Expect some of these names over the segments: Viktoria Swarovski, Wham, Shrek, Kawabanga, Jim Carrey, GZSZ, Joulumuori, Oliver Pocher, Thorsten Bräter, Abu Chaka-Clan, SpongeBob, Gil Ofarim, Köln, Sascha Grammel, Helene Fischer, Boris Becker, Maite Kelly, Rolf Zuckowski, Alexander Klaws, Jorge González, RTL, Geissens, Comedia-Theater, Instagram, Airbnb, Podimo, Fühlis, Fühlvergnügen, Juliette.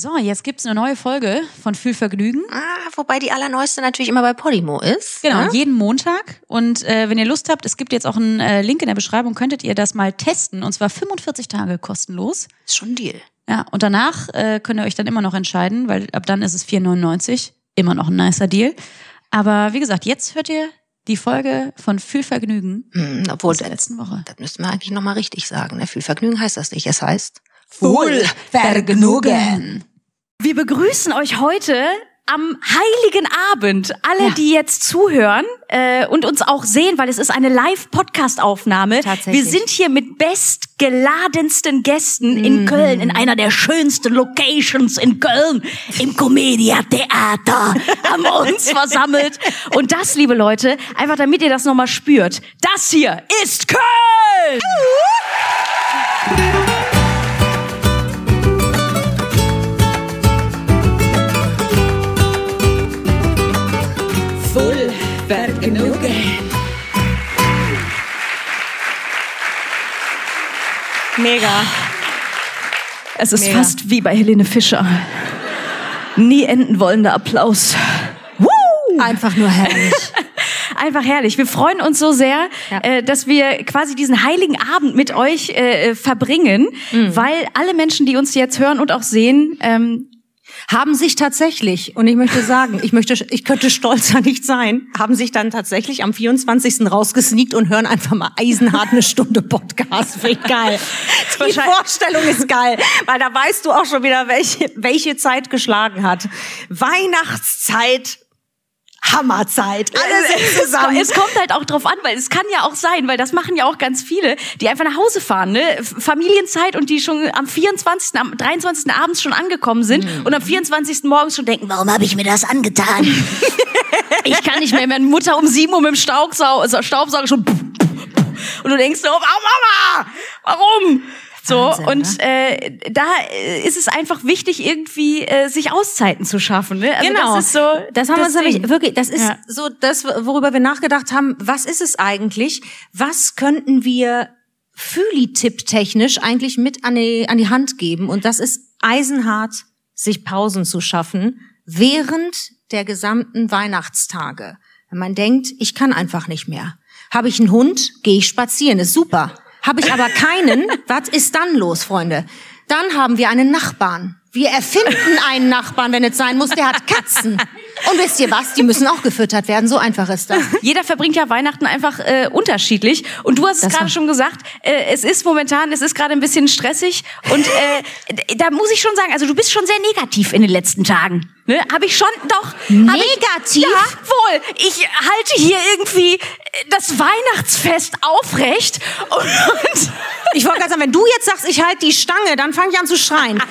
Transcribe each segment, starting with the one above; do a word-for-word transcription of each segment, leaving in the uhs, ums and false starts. So, jetzt gibt's eine neue Folge von Fühlvergnügen. Ah, wobei die allerneueste natürlich immer bei Podimo ist. Genau, ne? Jeden Montag. Und äh, wenn ihr Lust habt, es gibt jetzt auch einen äh, Link in der Beschreibung, könntet ihr das mal testen. Und zwar fünfundvierzig Tage kostenlos. Ist schon ein Deal. Ja, und danach äh, könnt ihr euch dann immer noch entscheiden, weil ab dann ist es vier neunundneunzig. Immer noch ein nicer Deal. Aber wie gesagt, jetzt hört ihr die Folge von Fühlvergnügen mhm, obwohl, aus der letzten Woche. Das müssten wir eigentlich nochmal richtig sagen. Ne? Fühlvergnügen heißt das nicht. Es heißt... Fühlvergnügen. Wir begrüßen euch heute am Heiligen Abend, alle, ja. die jetzt zuhören äh, und uns auch sehen, weil es ist eine Live-Podcast-Aufnahme. Tatsächlich. Wir sind hier mit bestgeladensten Gästen mm. in Köln, in einer der schönsten Locations in Köln, im Comedia-Theater, haben wir uns versammelt. Und das, liebe Leute, einfach damit ihr das nochmal spürt, das hier ist Köln! Mega. Es ist Mega. Fast wie bei Helene Fischer. Nie enden wollender Applaus. Woo! Einfach nur herrlich. Einfach herrlich. Wir freuen uns so sehr, ja. äh, dass wir quasi diesen heiligen Abend mit euch äh, verbringen, mhm. weil alle Menschen, die uns jetzt hören und auch sehen, ähm, haben sich tatsächlich, und ich möchte sagen, ich möchte, ich könnte stolzer nicht sein, haben sich dann tatsächlich am vierundzwanzigsten rausgesneakt und hören einfach mal eisenhart eine Stunde Podcast. Finde ich geil. Die Vorstellung ist geil, weil da weißt du auch schon wieder, welche, welche Zeit geschlagen hat. Weihnachtszeit. Hammerzeit. Alle sind zusammen. Es kommt halt auch drauf an, weil es kann ja auch sein, weil das machen ja auch ganz viele, die einfach nach Hause fahren, ne? Familienzeit und die schon am vierundzwanzigsten, am dreiundzwanzigsten abends schon angekommen sind mhm. und am vierundzwanzigsten morgens schon denken, warum habe ich mir das angetan? Ich kann nicht mehr, meine Mutter um sieben Uhr mit dem Staubsauger, also Staubsauger schon und du denkst so, oh Mama, warum? So, Wahnsinn, und äh, da ist es einfach wichtig, irgendwie äh, sich Auszeiten zu schaffen. Ne? Also genau. Das ist so. Das haben wir uns nämlich wirklich. Das ist ja. so das, worüber wir nachgedacht haben. Was ist es eigentlich? Was könnten wir Fühlitipp-technisch eigentlich mit an die an die Hand geben? Und das ist eisenhart, sich Pausen zu schaffen während der gesamten Weihnachtstage. Wenn man denkt, ich kann einfach nicht mehr. Habe ich einen Hund? Gehe ich spazieren? Ist super. Habe ich aber keinen, was ist dann los, Freunde? Dann haben wir einen Nachbarn. Wir erfinden einen Nachbarn, wenn es sein muss, der hat Katzen. Und wisst ihr was, die müssen auch gefüttert werden, so einfach ist das. Jeder verbringt ja Weihnachten einfach äh, unterschiedlich. Und du hast es gerade schon gesagt, äh, es ist momentan, es ist gerade ein bisschen stressig. Und äh, da muss ich schon sagen, also du bist schon sehr negativ in den letzten Tagen. Ne, habe ich schon doch negativ. Ich, ja, wohl. Ich halte hier irgendwie das Weihnachtsfest aufrecht. Und, und ich wollte gerade sagen, wenn du jetzt sagst, ich halte die Stange, dann fange ich an zu schreien.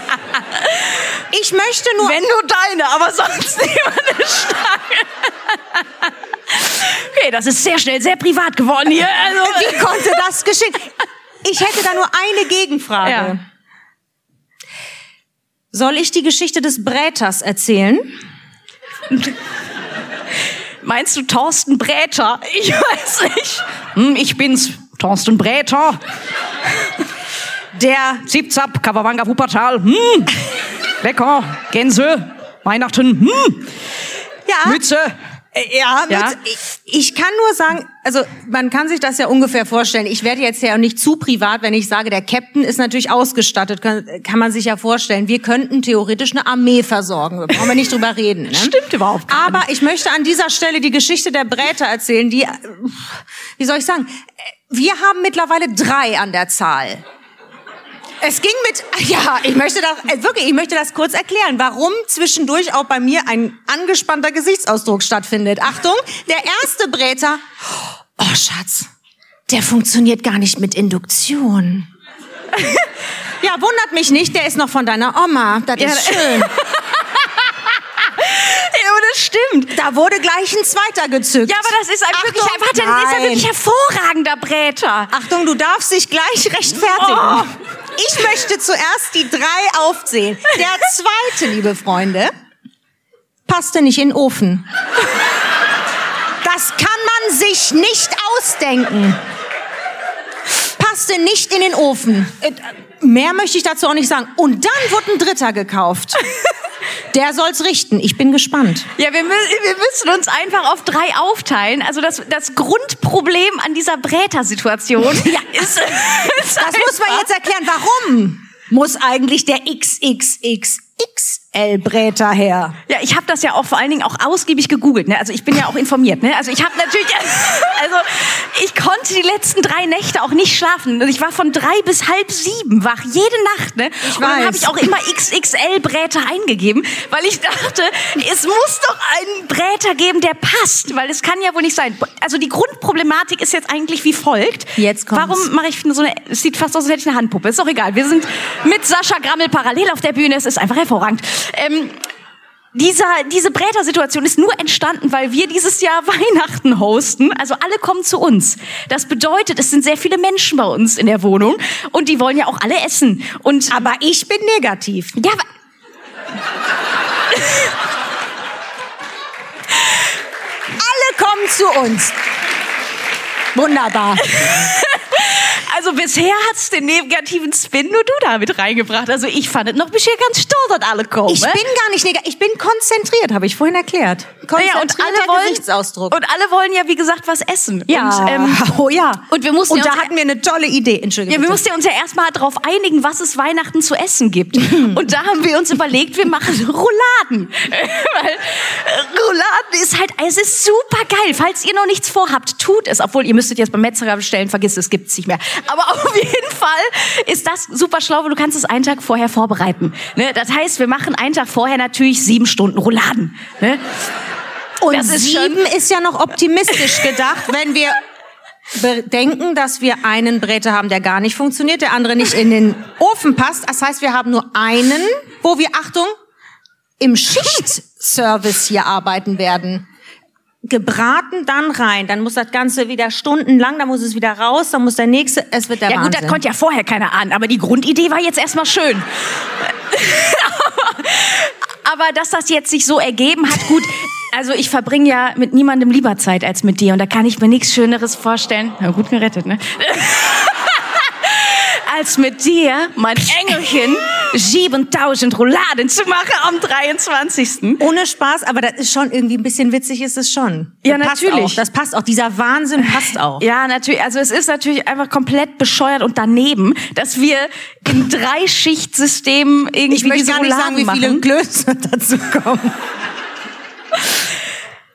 Ich möchte nur, wenn nur deine, aber sonst niemand eine Stange. Okay, das ist sehr schnell, sehr privat geworden hier. Also, wie konnte das geschehen? Ich hätte da nur eine Gegenfrage. Ja. Soll ich die Geschichte des Bräters erzählen? Meinst du Thorsten Bräter? Ich weiß nicht. Hm, ich bin's, Thorsten Bräter. Der Zipzap, Kawabanga, Wuppertal. Hm. Lecker, Gänse, Weihnachten. Hm. Ja. Mütze. Ja, ja. Ich, ich kann nur sagen, also man kann sich das ja ungefähr vorstellen. Ich werde jetzt ja nicht zu privat, wenn ich sage, der Captain ist natürlich ausgestattet, kann, kann man sich ja vorstellen. Wir könnten theoretisch eine Armee versorgen, da brauchen wir nicht drüber reden. Ne? Stimmt überhaupt gar nicht. Aber ich möchte an dieser Stelle die Geschichte der Bräter erzählen, die, wie soll ich sagen, wir haben mittlerweile drei an der Zahl. Es ging mit, ja, ich möchte das, wirklich, ich möchte das kurz erklären, warum zwischendurch auch bei mir ein angespannter Gesichtsausdruck stattfindet. Achtung, der erste Bräter, oh Schatz, der funktioniert gar nicht mit Induktion. Ja, wundert mich nicht, der ist noch von deiner Oma, das ja, ist schön. Das stimmt. Da wurde gleich ein zweiter gezückt. Ja, aber das ist ein Achtung, wirklich, warte, das ist ein wirklich hervorragender Bräter. Achtung, du darfst dich gleich rechtfertigen. Oh. Ich möchte zuerst die drei aufzählen. Der zweite, liebe Freunde, passte nicht in den Ofen. Das kann man sich nicht ausdenken. Passte nicht in den Ofen. Mehr möchte ich dazu auch nicht sagen. Und dann wurde ein Dritter gekauft. Der soll's richten. Ich bin gespannt. Ja, wir, wir müssen uns einfach auf drei aufteilen. Also das, das Grundproblem an dieser Bräter-Situation ja, ist, ist das einfach. Muss man jetzt erklären. Warum muss eigentlich der X X X X L-Bräter her? Ja, ich habe das ja auch vor allen Dingen auch ausgiebig gegoogelt. Ne? Also ich bin ja auch informiert. Ne? Also ich habe natürlich, also ich konnte die letzten drei Nächte auch nicht schlafen. Ich war von drei bis halb sieben wach, jede Nacht. Ne? Ich Und weiß. Dann habe ich auch immer X X L-Bräter eingegeben, weil ich dachte, es muss doch einen Bräter geben, der passt. Weil es kann ja wohl nicht sein. Also die Grundproblematik ist jetzt eigentlich wie folgt. Jetzt kommt's. Warum mache ich so eine, es sieht fast aus, als hätte ich eine Handpuppe. Ist doch egal. Wir sind mit Sascha Grammel parallel auf der Bühne. Es ist einfach hervorragend. Ähm, dieser, diese Bräter-Situation ist nur entstanden, weil wir dieses Jahr Weihnachten hosten. Also alle kommen zu uns. Das bedeutet, es sind sehr viele Menschen bei uns in der Wohnung. Und die wollen ja auch alle essen. Und aber ich bin negativ. Ja, aber alle kommen zu uns. Wunderbar. Also bisher hat's den negativen Spin nur du damit reingebracht. Also ich fand es noch bisher ganz stolz, dass alle kommen. Ich bin gar nicht negativ, ich bin konzentriert, habe ich vorhin erklärt. Konzentrierter naja, wollen, Gesichtsausdruck. Und alle wollen ja, wie gesagt, was essen. Ja. Und, ähm, oh ja. Und, wir mussten und da hatten wir eine tolle Idee. Entschuldigung. Ja, wir bitte. mussten uns ja erstmal darauf einigen, was es Weihnachten zu essen gibt. Und da haben wir uns überlegt, wir machen Rouladen. Weil Rouladen ist halt, es ist super geil. Falls ihr noch nichts vorhabt, tut es. Obwohl, ihr müsstet jetzt beim Metzger bestellen, vergiss es, gibt's nicht mehr. Aber auf jeden Fall ist das super schlau, weil du kannst es einen Tag vorher vorbereiten. Ne? Das heißt, wir machen einen Tag vorher natürlich sieben Stunden Rouladen. Ne? Und das ist sieben ist ja noch optimistisch gedacht, wenn wir bedenken, dass wir einen Bräter haben, der gar nicht funktioniert, der andere nicht in den Ofen passt. Das heißt, wir haben nur einen, wo wir, Achtung, im Schichtservice hier arbeiten werden. Gebraten, dann rein. Dann muss das Ganze wieder stundenlang, dann muss es wieder raus, dann muss der nächste, es wird der Wahnsinn. Ja gut, das konnte ja vorher keiner ahnen, aber die Grundidee war jetzt erstmal schön. aber, aber dass das jetzt sich so ergeben hat, gut, also ich verbringe ja mit niemandem lieber Zeit als mit dir und da kann ich mir nichts Schöneres vorstellen. Na gut gerettet, ne? als mit dir, mein Engelchen, siebentausend Rouladen zu machen am dreiundzwanzigsten Ohne Spaß, aber das ist schon irgendwie ein bisschen witzig, ist es schon. Das ja, passt natürlich. Auch. Das passt auch. Dieser Wahnsinn passt auch. Ja, natürlich. Also es ist natürlich einfach komplett bescheuert und daneben, dass wir in drei Schichtsystemen irgendwie ich möchte diese gar nicht Rouladen sagen, wie viele Klöße dazu kommen.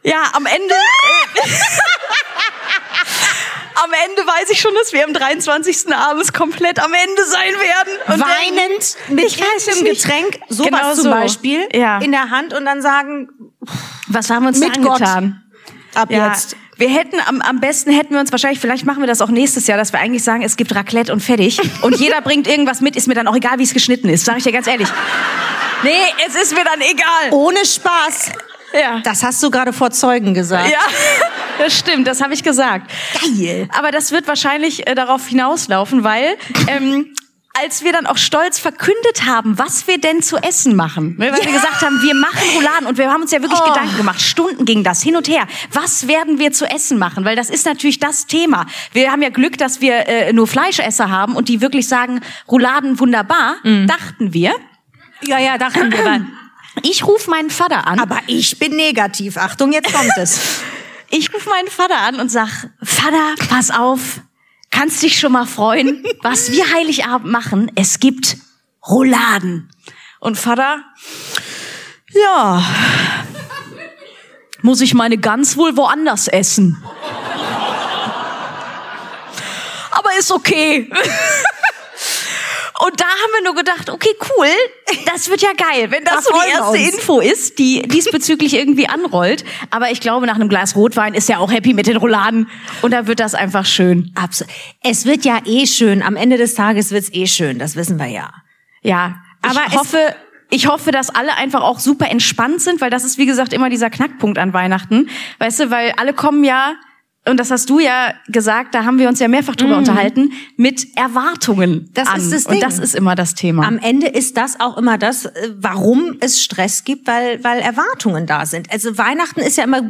ja, am Ende... Äh, Am Ende weiß ich schon, dass wir am dreiundzwanzigsten abends komplett am Ende sein werden. Und weinend, mit heißem Getränk, sowas genau zum so. Beispiel, ja. in der Hand und dann sagen, was haben wir uns mit da angetan? Gott. Ab ja. jetzt. Wir hätten, am, am besten hätten wir uns wahrscheinlich, vielleicht machen wir das auch nächstes Jahr, dass wir eigentlich sagen, es gibt Raclette und fertig. Und jeder bringt irgendwas mit, ist mir dann auch egal, wie es geschnitten ist. Sag ich dir ganz ehrlich. Nee, es ist mir dann egal. Ohne Spaß. Ja. Das hast du gerade vor Zeugen gesagt. Ja, das stimmt, das habe ich gesagt. Geil. Aber das wird wahrscheinlich äh, darauf hinauslaufen, weil ähm, als wir dann auch stolz verkündet haben, was wir denn zu essen machen, weil ja. wir gesagt haben, wir machen Rouladen und wir haben uns ja wirklich oh. Gedanken gemacht, Stunden ging das hin und her. Was werden wir zu essen machen? Weil das ist natürlich das Thema. Wir haben ja Glück, dass wir äh, nur Fleischesser haben und die wirklich sagen, Rouladen wunderbar, mhm. dachten wir. Ja, ja, dachten wir dann. Ich rufe meinen Vater an. Aber ich bin negativ. Achtung, jetzt kommt es. Ich rufe meinen Vater an und sag, Vater, pass auf, kannst dich schon mal freuen, was wir Heiligabend machen. Es gibt Rouladen. Und Vater, ja, muss ich meine Gans wohl woanders essen. Aber ist okay. Und da haben wir nur gedacht, okay, cool, das wird ja geil, wenn das, das so die erste uns. Info ist, die diesbezüglich irgendwie anrollt. Aber ich glaube, nach einem Glas Rotwein ist ja auch happy mit den Rouladen. Und da wird das einfach schön. Absolut. Es wird ja eh schön. Am Ende des Tages wird's eh schön. Das wissen wir ja. Ja. Aber ich hoffe, ich hoffe, dass alle einfach auch super entspannt sind, weil das ist, wie gesagt, immer dieser Knackpunkt an Weihnachten. Weißt du, weil alle kommen ja... Und das hast du ja gesagt, da haben wir uns ja mehrfach drüber mm. unterhalten, mit Erwartungen das an. Ist das Ding. Und das ist immer das Thema. Am Ende ist das auch immer das, warum es Stress gibt, weil weil Erwartungen da sind. Also Weihnachten ist ja immer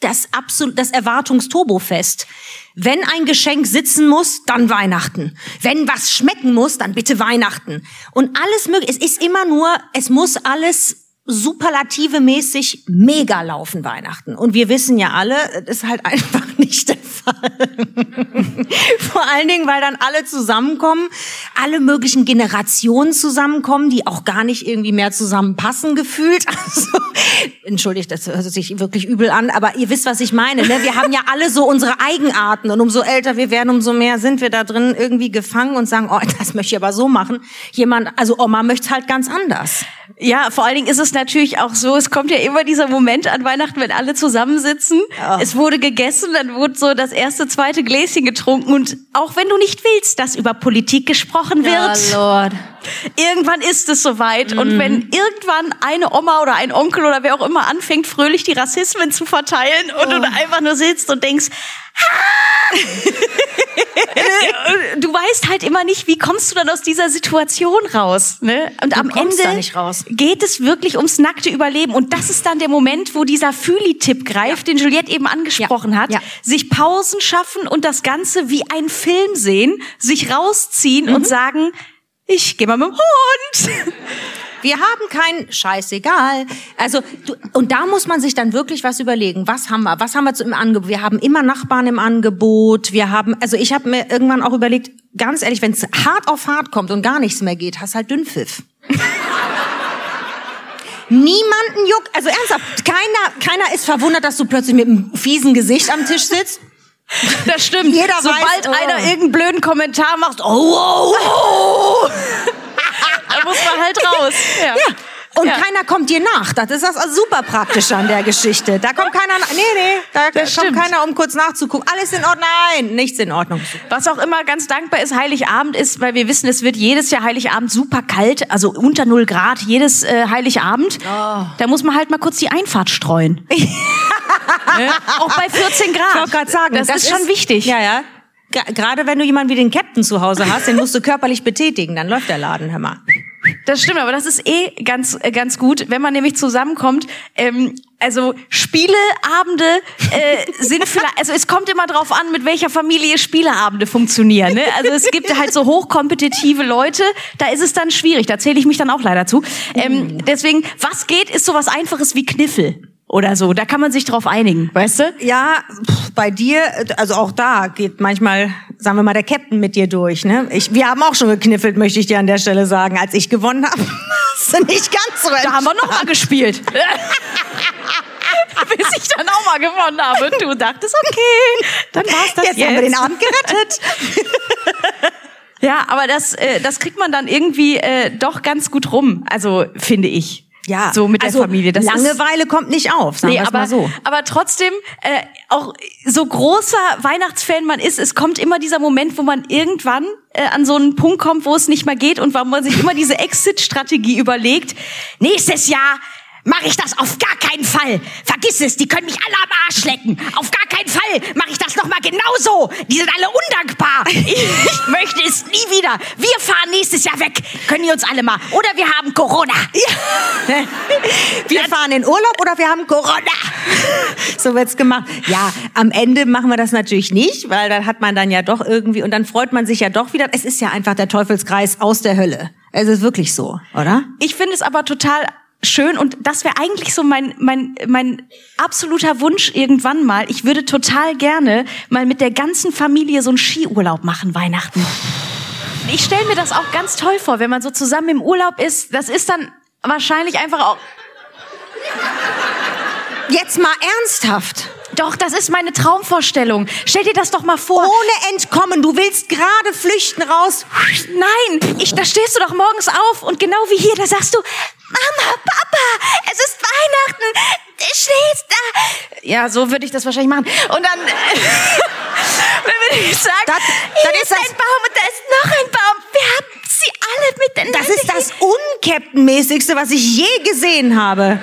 das absolut, das Erwartungsturbofest. Wenn ein Geschenk sitzen muss, dann Weihnachten. Wenn was schmecken muss, dann bitte Weihnachten. Und alles mögliche. Es ist immer nur, es muss alles superlativemäßig mega laufen Weihnachten. Und wir wissen ja alle, das ist halt einfach nicht der Fall. Vor allen Dingen, weil dann alle zusammenkommen, alle möglichen Generationen zusammenkommen, die auch gar nicht irgendwie mehr zusammenpassen gefühlt. Also, entschuldigt, das hört sich wirklich übel an, aber ihr wisst, was ich meine. Ne? Wir haben ja alle so unsere Eigenarten und umso älter wir werden, umso mehr sind wir da drin irgendwie gefangen und sagen, oh, das möchte ich aber so machen. Jemand, also Oma möchte es halt ganz anders. Ja, vor allen Dingen ist es natürlich auch so, es kommt ja immer dieser Moment an Weihnachten, wenn alle zusammensitzen. Ja. Es wurde gegessen, dann wurde so das erste, zweite Gläschen getrunken. Und auch wenn du nicht willst, dass über Politik gesprochen wird, ja, Lord. Irgendwann ist es soweit. Mhm. Und wenn irgendwann eine Oma oder ein Onkel oder wer auch immer anfängt, fröhlich die Rassismen zu verteilen und oh. du einfach nur sitzt und denkst, du weißt halt immer nicht, wie kommst du dann aus dieser Situation raus, ne? Und du am Ende geht es wirklich ums nackte Überleben. Und das ist dann der Moment, wo dieser Fühli-Tipp greift, ja. den Juliette eben angesprochen ja. hat. Ja. Sich Pausen schaffen und das Ganze wie ein Film sehen, sich rausziehen mhm. und sagen, ich gehe mal mit dem Hund. Wir haben kein Scheißegal. Also du, und da muss man sich dann wirklich was überlegen. Was haben wir? Was haben wir zu, im Angebot? Wir haben immer Nachbarn im Angebot. Wir haben, also ich habe mir irgendwann auch überlegt, ganz ehrlich, wenn es hart auf hart kommt und gar nichts mehr geht, hast halt Dünnpfiff. Niemanden juckt. Also ernsthaft, keiner, keiner ist verwundert, dass du plötzlich mit einem fiesen Gesicht am Tisch sitzt. Das stimmt. Jeder Sobald weiß, oh. einer irgendeinen blöden Kommentar macht, oh, oh, oh. da muss man halt raus. Ja. ja. Und ja. keiner kommt dir nach. Das ist das super praktisch an der Geschichte. Da kommt keiner, nee, nee, da das kommt stimmt. keiner, um kurz nachzugucken. Alles in Ordnung? Nein, nichts in Ordnung. Was auch immer ganz dankbar ist, Heiligabend ist, weil wir wissen, es wird jedes Jahr Heiligabend super kalt, also unter null Grad, jedes äh, Heiligabend. Oh. Da muss man halt mal kurz die Einfahrt streuen. ne? Auch bei vierzehn Grad. Ich wollte gerade sagen, das, das ist schon ist, wichtig. Ja, ja. Gerade wenn du jemanden wie den Captain zu Hause hast, den musst du körperlich betätigen, dann läuft der Laden, hör mal. Das stimmt, aber das ist eh ganz ganz gut, wenn man nämlich zusammenkommt. Ähm, also Spieleabende äh, sind vielleicht, also es kommt immer drauf an, mit welcher Familie Spieleabende funktionieren. Ne? Also es gibt halt so hochkompetitive Leute, da ist es dann schwierig. Da zähle ich mich dann auch leider zu. Ähm, deswegen, was geht, ist sowas Einfaches wie Kniffel. Oder so, da kann man sich drauf einigen, weißt du? Ja, bei dir, also auch da geht manchmal, sagen wir mal, der Captain mit dir durch, ne? Ich, wir haben auch schon gekniffelt, möchte ich dir an der Stelle sagen, als ich gewonnen habe. Das ist nicht ganz so. Da haben wir noch mal gespielt. Bis ich dann auch mal gewonnen habe und du dachtest, okay, dann war's das jetzt. Jetzt haben wir den Abend gerettet. Ja, aber das, äh, das kriegt man dann irgendwie äh, doch ganz gut rum, also finde ich. Ja, so mit also der Familie. Das Langeweile ist, kommt nicht auf, sagen nee, aber, mal so. Aber trotzdem, äh, auch so großer Weihnachtsfan man ist, es kommt immer dieser Moment, wo man irgendwann äh, an so einen Punkt kommt, wo es nicht mehr geht und wo man sich immer diese Exit-Strategie überlegt. Nächstes Jahr mache ich das auf gar keinen Fall. Vergiss es, die können mich alle am Arsch lecken. Auf gar keinen Fall mache ich das nochmal genauso. Die sind alle undankbar. Ich möchte es nie wieder. Wir fahren nächstes Jahr weg. Können die uns alle mal. Oder wir haben Corona. Ja. Wir fahren in Urlaub oder wir haben Corona. So wird's gemacht. Ja, am Ende machen wir das natürlich nicht, weil dann hat man dann ja doch irgendwie und dann freut man sich ja doch wieder. Es ist ja einfach der Teufelskreis aus der Hölle. Es ist wirklich so, oder? Ich finde es aber total schön und das wäre eigentlich so mein mein mein absoluter Wunsch irgendwann mal. Ich würde total gerne mal mit der ganzen Familie so einen Skiurlaub machen Weihnachten. Ich stelle mir das auch ganz toll vor, wenn man so zusammen im Urlaub ist. Das ist dann wahrscheinlich einfach auch... Jetzt mal ernsthaft. Doch, das ist meine Traumvorstellung. Stell dir das doch mal vor. Ohne Entkommen. Du willst gerade flüchten raus. Nein, ich, da stehst du doch morgens auf und genau wie hier, da sagst du, Mama, Papa, es ist Weihnachten, der Schnee ist da. Ja, so würde ich das wahrscheinlich machen. Und dann, dann würde ich sagen, das, das hier ist das ein Baum und da ist noch ein Baum. Wir haben sie alle miteinander. Das ist das Uncaptain-mäßigste, was ich je gesehen habe.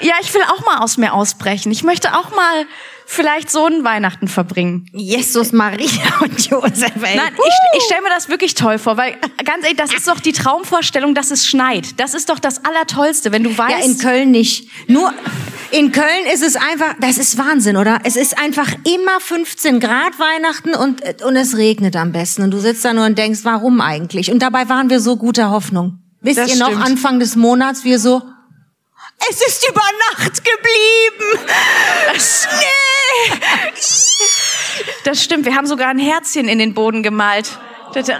Ja, ich will auch mal aus mir ausbrechen. Ich möchte auch mal vielleicht so einen Weihnachten verbringen. Jesus, Maria und Josef. Ey. Nein, uh. ich, ich stelle mir das wirklich toll vor, weil ganz ehrlich, das ist doch die Traumvorstellung, dass es schneit. Das ist doch das Allertollste, wenn du weißt... Ja, in Köln nicht. Nur... In Köln ist es einfach, das ist Wahnsinn, oder? Es ist einfach immer fünfzehn Grad Weihnachten und, und es regnet am besten. Und du sitzt da nur und denkst, warum eigentlich? Und dabei waren wir so guter Hoffnung. Wisst das ihr noch, stimmt. Anfang des Monats, wir so, es ist über Nacht geblieben. Schnee. Das stimmt, wir haben sogar ein Herzchen in den Boden gemalt. Es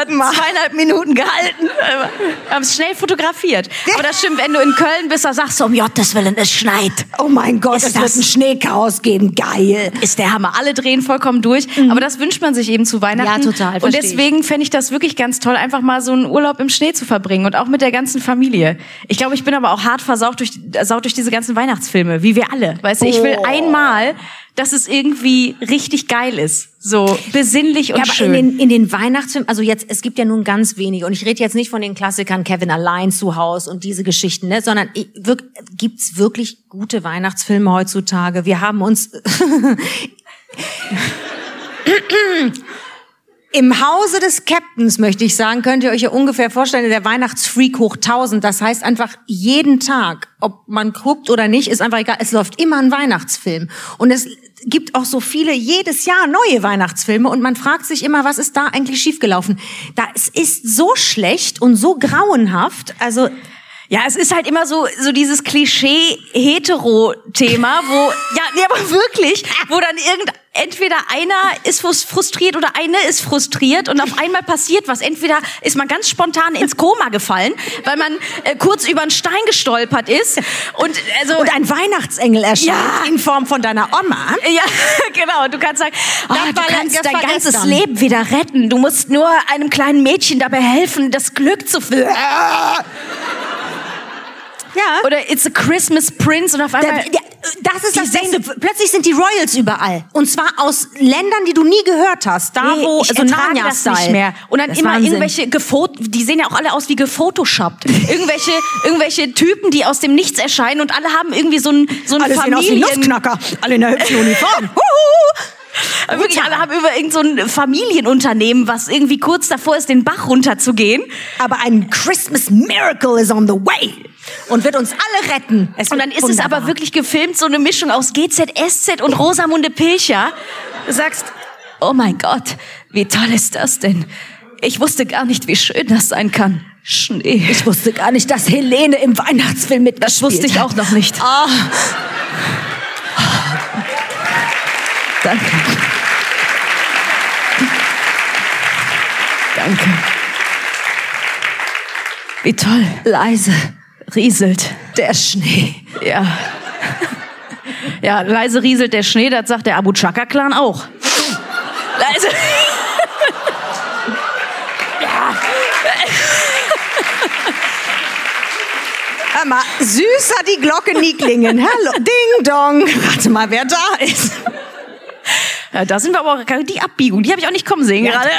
hat zweieinhalb Minuten gehalten. Wir haben es schnell fotografiert. Aber das stimmt, wenn du in Köln bist, da sagst du, um Gottes Willen, es schneit. Oh mein Gott, es wird ein Schneechaos geben. Geil. Ist der Hammer. Alle drehen vollkommen durch. Mhm. Aber das wünscht man sich eben zu Weihnachten. Ja, total. Und deswegen fände ich das wirklich ganz toll, einfach mal so einen Urlaub im Schnee zu verbringen. Und auch mit der ganzen Familie. Ich glaube, ich bin aber auch hart versaut durch, versaut durch diese ganzen Weihnachtsfilme. Wie wir alle. Weißt du, ich will einmal... dass es irgendwie richtig geil ist, so besinnlich und ja, aber schön. In den, in den Weihnachtsfilmen, also jetzt, es gibt ja nun ganz wenige, und ich rede jetzt nicht von den Klassikern Kevin allein zu Haus und diese Geschichten, ne, sondern ich, wirk, gibt's wirklich gute Weihnachtsfilme heutzutage? Wir haben uns im Hause des Captains, möchte ich sagen, könnt ihr euch ja ungefähr vorstellen, der Weihnachtsfreak hoch tausend, das heißt einfach jeden Tag, ob man guckt oder nicht, ist einfach egal, es läuft immer ein Weihnachtsfilm. Und es gibt auch so viele, jedes Jahr neue Weihnachtsfilme, und man fragt sich immer, was ist da eigentlich schiefgelaufen? Das ist so schlecht und so grauenhaft, also... Ja, es ist halt immer so so dieses Klischee-Hetero-Thema, wo, ja, nee, aber wirklich, wo dann irgend entweder einer ist frustriert oder eine ist frustriert und auf einmal passiert was. Entweder ist man ganz spontan ins Koma gefallen, weil man äh, kurz über einen Stein gestolpert ist. Und, also, und ein Weihnachtsengel erscheint, ja, in Form von deiner Oma. Ja, genau. Und du kannst sagen, oh, das du kannst das dein ganzes gestern. Leben wieder retten. Du musst nur einem kleinen Mädchen dabei helfen, das Glück zu finden. Ja. Oder It's a Christmas Prince, und auf einmal... Der, der, das ist das Beste. Plötzlich sind die Royals überall. Und zwar aus Ländern, die du nie gehört hast. Da, nee, wo... Ich so ertrage das nicht mehr. Und dann das immer Wahnsinn. Irgendwelche... Gefot- die sehen ja auch alle aus wie gefotoshoppt. irgendwelche, irgendwelche Typen, die aus dem Nichts erscheinen, und alle haben irgendwie so einen so Familien... Alle sehen aus wie Nussknacker. Alle in der hübschen Uniform. Aber wirklich, alle haben über irgend so ein Familienunternehmen, was irgendwie kurz davor ist, den Bach runterzugehen. Aber ein Christmas Miracle is on the way. Und wird uns alle retten. Es und dann ist wunderbar. Es aber wirklich gefilmt, so eine Mischung aus G Z S Z und Rosamunde Pilcher. Du sagst, oh mein Gott, wie toll ist das denn? Ich wusste gar nicht, wie schön das sein kann. Schnee. Ich wusste gar nicht, dass Helene im Weihnachtsfilm mitgespielt hat. Das wusste ich auch noch nicht. Oh. Danke. Danke. Wie toll. Leise rieselt der Schnee. Ja. Ja, leise rieselt der Schnee, das sagt der Abu Chaka-Clan auch. Leise. Ja. Hör mal, süßer die Glocke nie klingen. Hallo, Ding Dong. Warte mal, wer da ist. Ja, da sind wir aber auch, die Abbiegung, die habe ich auch nicht kommen sehen ja, gerade.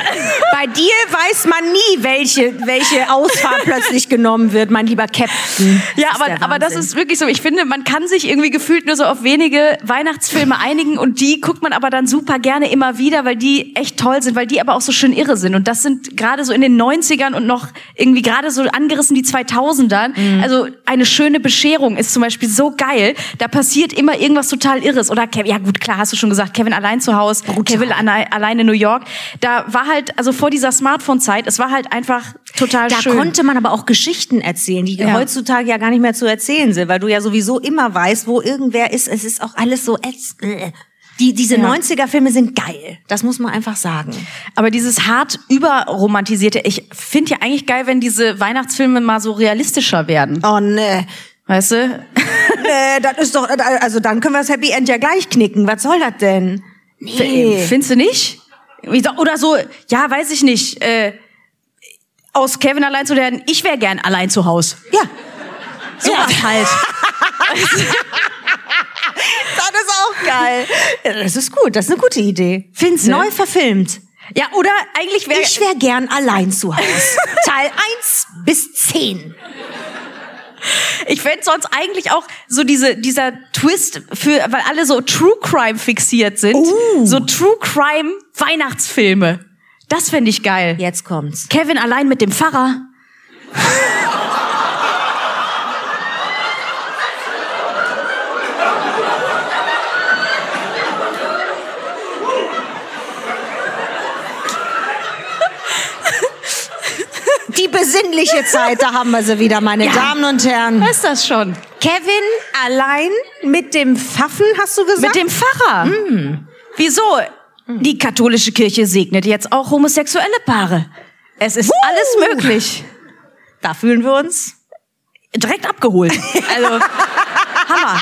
Bei dir weiß man nie, welche, welche Ausfahrt plötzlich genommen wird, mein lieber Captain. Ja, aber, aber das ist wirklich so. Ich finde, man kann sich irgendwie gefühlt nur so auf wenige Weihnachtsfilme einigen, und die guckt man aber dann super gerne immer wieder, weil die echt toll sind, weil die aber auch so schön irre sind. Und das sind gerade so in den neunzigern und noch irgendwie gerade so angerissen die zweitausendern. Mhm. Also eine schöne Bescherung ist zum Beispiel so geil. Da passiert immer irgendwas total Irres. Oder, Kevin, ja gut, klar, hast du schon gesagt, Kevin allein zu Hause. Aus Kevin alleine in New York. Da war halt, also vor dieser Smartphone-Zeit, es war halt einfach total da schön. Da konnte man aber auch Geschichten erzählen, die ja. heutzutage ja gar nicht mehr zu erzählen sind, weil du ja sowieso immer weißt, wo irgendwer ist. Es ist auch alles so... Äh. Die, diese ja. neunziger-Filme sind geil. Das muss man einfach sagen. Aber dieses hart überromantisierte, ich finde ja eigentlich geil, wenn diese Weihnachtsfilme mal so realistischer werden. Oh, ne. Weißt du? Nee, das ist doch... Also dann können wir das Happy End ja gleich knicken. Was soll das denn? Nee. Findest du nicht? Oder so, ja, weiß ich nicht, äh, aus Kevin allein zu werden, ich wäre gern allein zu Haus. Ja. So ja. was halt. Das ist auch geil. Das ist gut, das ist eine gute Idee. Findest du? Neu verfilmt. Ja, oder eigentlich wäre... Ich wäre gern allein zu Haus. Teil eins bis zehn. Ich fände sonst eigentlich auch so diese, dieser Twist für, weil alle so True Crime fixiert sind. Uh. So True Crime Weihnachtsfilme. Das fände ich geil. Jetzt kommt's. Kevin allein mit dem Pfarrer. besinnliche Zeit, da haben wir sie wieder, meine ja. Damen und Herren. Was ist das schon? Kevin allein mit dem Pfaffen, hast du gesagt? Mit dem Pfarrer. Hm. Wieso? Hm. Die katholische Kirche segnet jetzt auch homosexuelle Paare. Es ist uh. alles möglich. Da fühlen wir uns direkt abgeholt. Also... Hammer.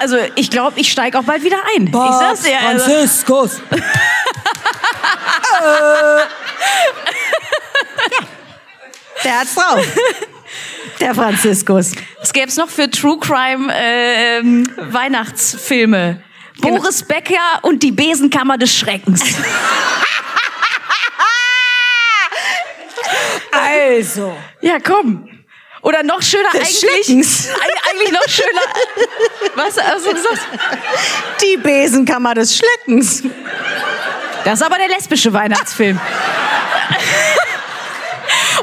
Also ich glaube, ich steige auch bald wieder ein. Bob, ich sag's dir, also. Franziskus. äh. Ja. Der hat's drauf. Der Franziskus. Was gäb's noch für True Crime äh, Weihnachtsfilme? Genau. Boris Becker und die Besenkammer des Schreckens. Also. Ja, komm. Oder noch schöner eigentlich, eigentlich noch schöner, was, also, was die Besenkammer des Schleckens. Das ist aber der lesbische Weihnachtsfilm.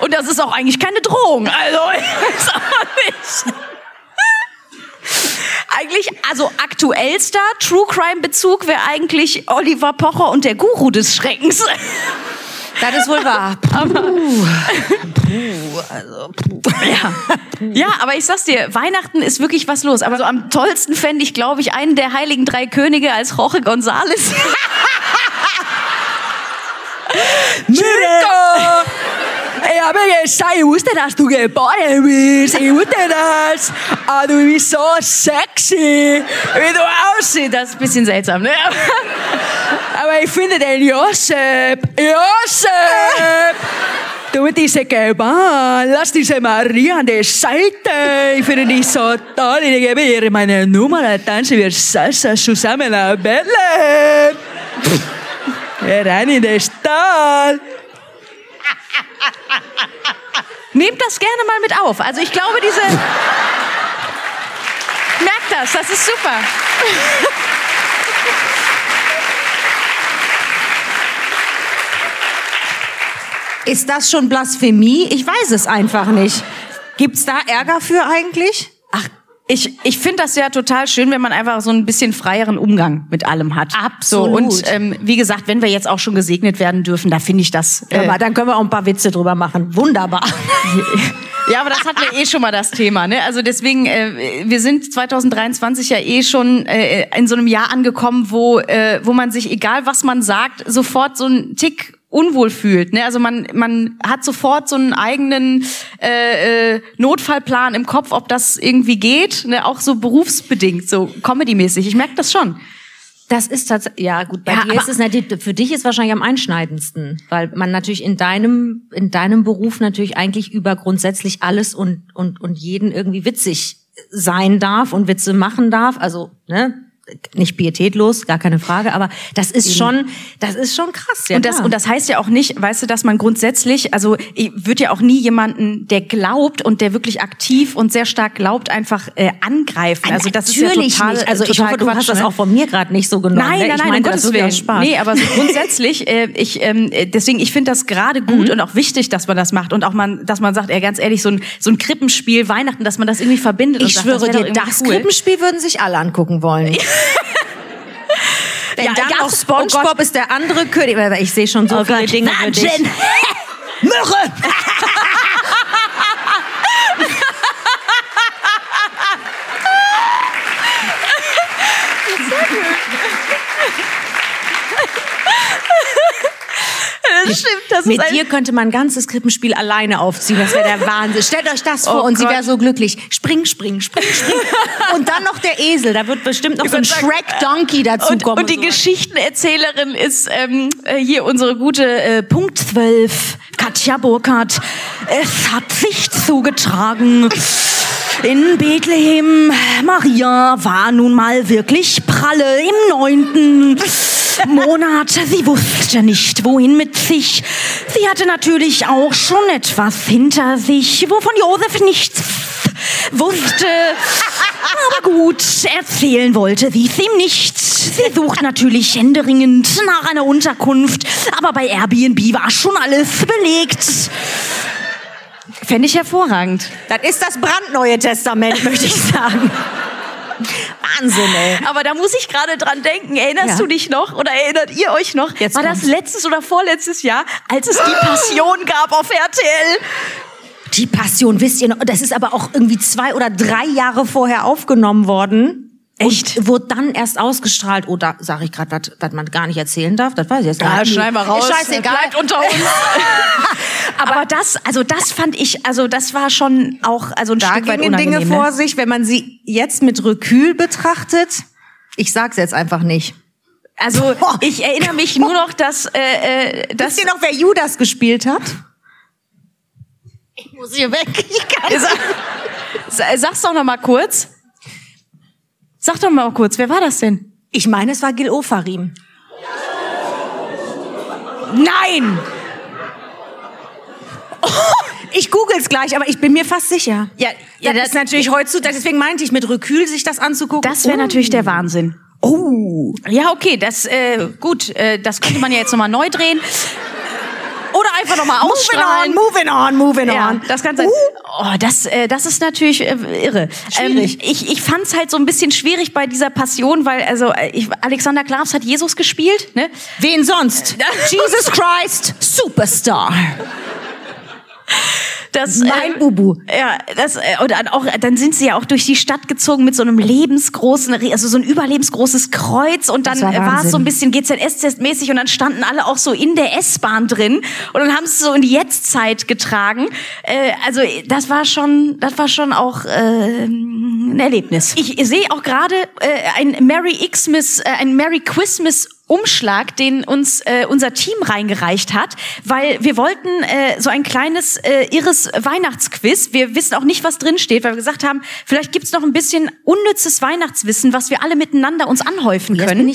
Und das ist auch eigentlich keine Drohung, also ist auch nicht. Eigentlich, also aktuellster True-Crime-Bezug wäre eigentlich Oliver Pocher und der Guru des Schreckens. Das ist wohl wahr. Aber, puh. Puh, also, puh. Ja. Ja, aber ich sag's dir, Weihnachten ist wirklich was los. Aber so am tollsten fände ich, glaube ich, einen der Heiligen Drei Könige als Jorge González. Mirko! Ich habe gesagt, ich wusste, dass du geboren bist. Ich wusste das. Aber du bist so sexy, wie du aussiehst. Das ist ein bisschen seltsam, ne? Aber ich finde den Josef, Josef, du mit dieser Gewalt, lass diese Maria an der Seite. Ich finde dich so toll. Ich gebe ihr meine Nummer, dann tanzen wir Salsa zusammen nach Berlin. Rein in den Stall. Nehmt das gerne mal mit auf. Also ich glaube, diese... Merkt das, das ist super. Ist das schon Blasphemie? Ich weiß es einfach nicht. Gibt's da Ärger für eigentlich? Ach, ich, ich finde das ja total schön, wenn man einfach so ein bisschen freieren Umgang mit allem hat. Absolut. So, und ähm, wie gesagt, wenn wir jetzt auch schon gesegnet werden dürfen, da finde ich das... Äh, aber dann können wir auch ein paar Witze drüber machen. Wunderbar. Ja, aber das hatten wir eh schon mal das Thema, ne? Also deswegen, äh, wir sind zwanzig dreiundzwanzig ja eh schon äh, in so einem Jahr angekommen, wo, äh, wo man sich, egal was man sagt, sofort so einen Tick... unwohl fühlt, ne? Also man man hat sofort so einen eigenen äh, äh, Notfallplan im Kopf, ob das irgendwie geht, ne? Auch so berufsbedingt, so comedymäßig. Ich merke das schon. Das ist tatsächlich, ja gut, bei ja, dir ist es natürlich, für dich ist wahrscheinlich am einschneidendsten, weil man natürlich in deinem in deinem Beruf natürlich eigentlich über grundsätzlich alles und und und jeden irgendwie witzig sein darf und Witze machen darf, also, ne? Nicht pietätlos, gar keine Frage, aber das ist Eben. schon, das ist schon krass. Ja, und das, und das heißt ja auch nicht, weißt du, dass man grundsätzlich, also ich würde ja auch nie jemanden, der glaubt und der wirklich aktiv und sehr stark glaubt, einfach äh, angreifen. Also das Natürlich ist ja total, nicht. Also total ich hoffe, du Quatsch, hast ne? das auch von mir gerade nicht so genommen. Nein, ne? nein, ich nein, meine, um Gottes Willen. Spaß. Nee, aber so grundsätzlich, äh, ich, äh, deswegen, ich finde das gerade gut mhm. und auch wichtig, dass man das macht und auch man, dass man sagt, ja, ganz ehrlich, so ein so ein Krippenspiel Weihnachten, dass man das irgendwie verbindet. Ich und sagt, schwöre das dir, das cool. Krippenspiel würden sich alle angucken wollen. Wenn ja, dann auch SpongeBob oh ist der andere König. Ich sehe schon so oh viele Gott. Dinge für dich. Möhre! Das stimmt, das Mit ist dir könnte man ein ganzes Krippenspiel alleine aufziehen. Das wäre der Wahnsinn. Stellt euch das vor oh und Gott. sie wäre so glücklich. Spring, spring, spring, spring. Und dann noch der Esel. Da wird bestimmt noch ich so ein Shrek-Donkey dazukommen. Und, und die und so Geschichtenerzählerin ist ähm, hier unsere gute äh, Punkt zwölf, Katja Burkhard. Es hat sich zugetragen. In Bethlehem, Maria war nun mal wirklich pralle im neunten Monat. Sie wusste nicht, wohin mit sich. Sie hatte natürlich auch schon etwas hinter sich, wovon Josef nichts wusste. Aber gut, erzählen wollte sie es ihm nicht. Sie sucht natürlich händeringend nach einer Unterkunft. Aber bei Airbnb war schon alles belegt. Fände ich hervorragend. Das ist das brandneue Testament, möchte ich sagen. Wahnsinn, ey. Aber da muss ich gerade dran denken. Erinnerst ja. du dich noch oder erinnert ihr euch noch? Jetzt war kommt's. Das letztes oder vorletztes Jahr, als es die Passion gab auf R T L? die Passion, wisst ihr noch? Das ist aber auch irgendwie zwei oder drei Jahre vorher aufgenommen worden. Echt? Und wurde dann erst ausgestrahlt. Oh, da sage ich gerade, was man gar nicht erzählen darf. Das weiß ich jetzt gar nicht. Ja, schneiden wir raus. Scheißegal. Bleibt unter uns. aber, aber das, also das fand ich, also das war schon auch, also ein da Stück weit unangenehm. Da gingen Dinge vor sich, wenn man sie jetzt mit Recul betrachtet. Ich sag's jetzt einfach nicht. Also Boah. ich erinnere mich nur noch, dass... Äh, dass Wisst ihr noch, wer Judas gespielt hat? Ich muss hier weg. Ich kann Sag, sag's doch noch mal kurz. Sag doch mal kurz, wer war das denn? Ich meine, es war Gil Ofarim. Nein! Oh, ich google's gleich, aber ich bin mir fast sicher. Ja, ja das, das ist natürlich heutzutage, deswegen meinte ich mit Recul, sich das anzugucken. Das wäre oh. natürlich der Wahnsinn. Oh. Ja, okay, das, äh, gut, äh, das könnte man ja jetzt nochmal neu drehen. Oder einfach nochmal ausstrahlen. Moving on, moving on, moving on. Ja, das Ganze. Uh. Oh, das, äh, das ist natürlich äh, irre. Schwierig. Ähm, ich ich fand es halt so ein bisschen schwierig bei dieser Passion, weil also ich, Alexander Klaws hat Jesus gespielt. Ne? Wen sonst? Jesus Christ Superstar. Das, mein äh, Bubu. Ja, das, und auch, dann sind sie ja auch durch die Stadt gezogen mit so einem lebensgroßen, also so ein überlebensgroßes Kreuz und dann war es so ein bisschen G Z S-Test-mäßig und dann standen alle auch so in der S-Bahn drin und dann haben sie es so in die Jetztzeit getragen. Äh, also das war schon, das war schon auch äh, ein Erlebnis. Ich sehe auch gerade äh, ein Merry Xmas, äh, ein Merry Christmas Umschlag, den uns äh, unser Team reingereicht hat, weil wir wollten äh, so ein kleines äh, irres Weihnachtsquiz. Wir wissen auch nicht, was drin steht, weil wir gesagt haben, vielleicht gibt's noch ein bisschen unnützes Weihnachtswissen, was wir alle miteinander uns anhäufen können.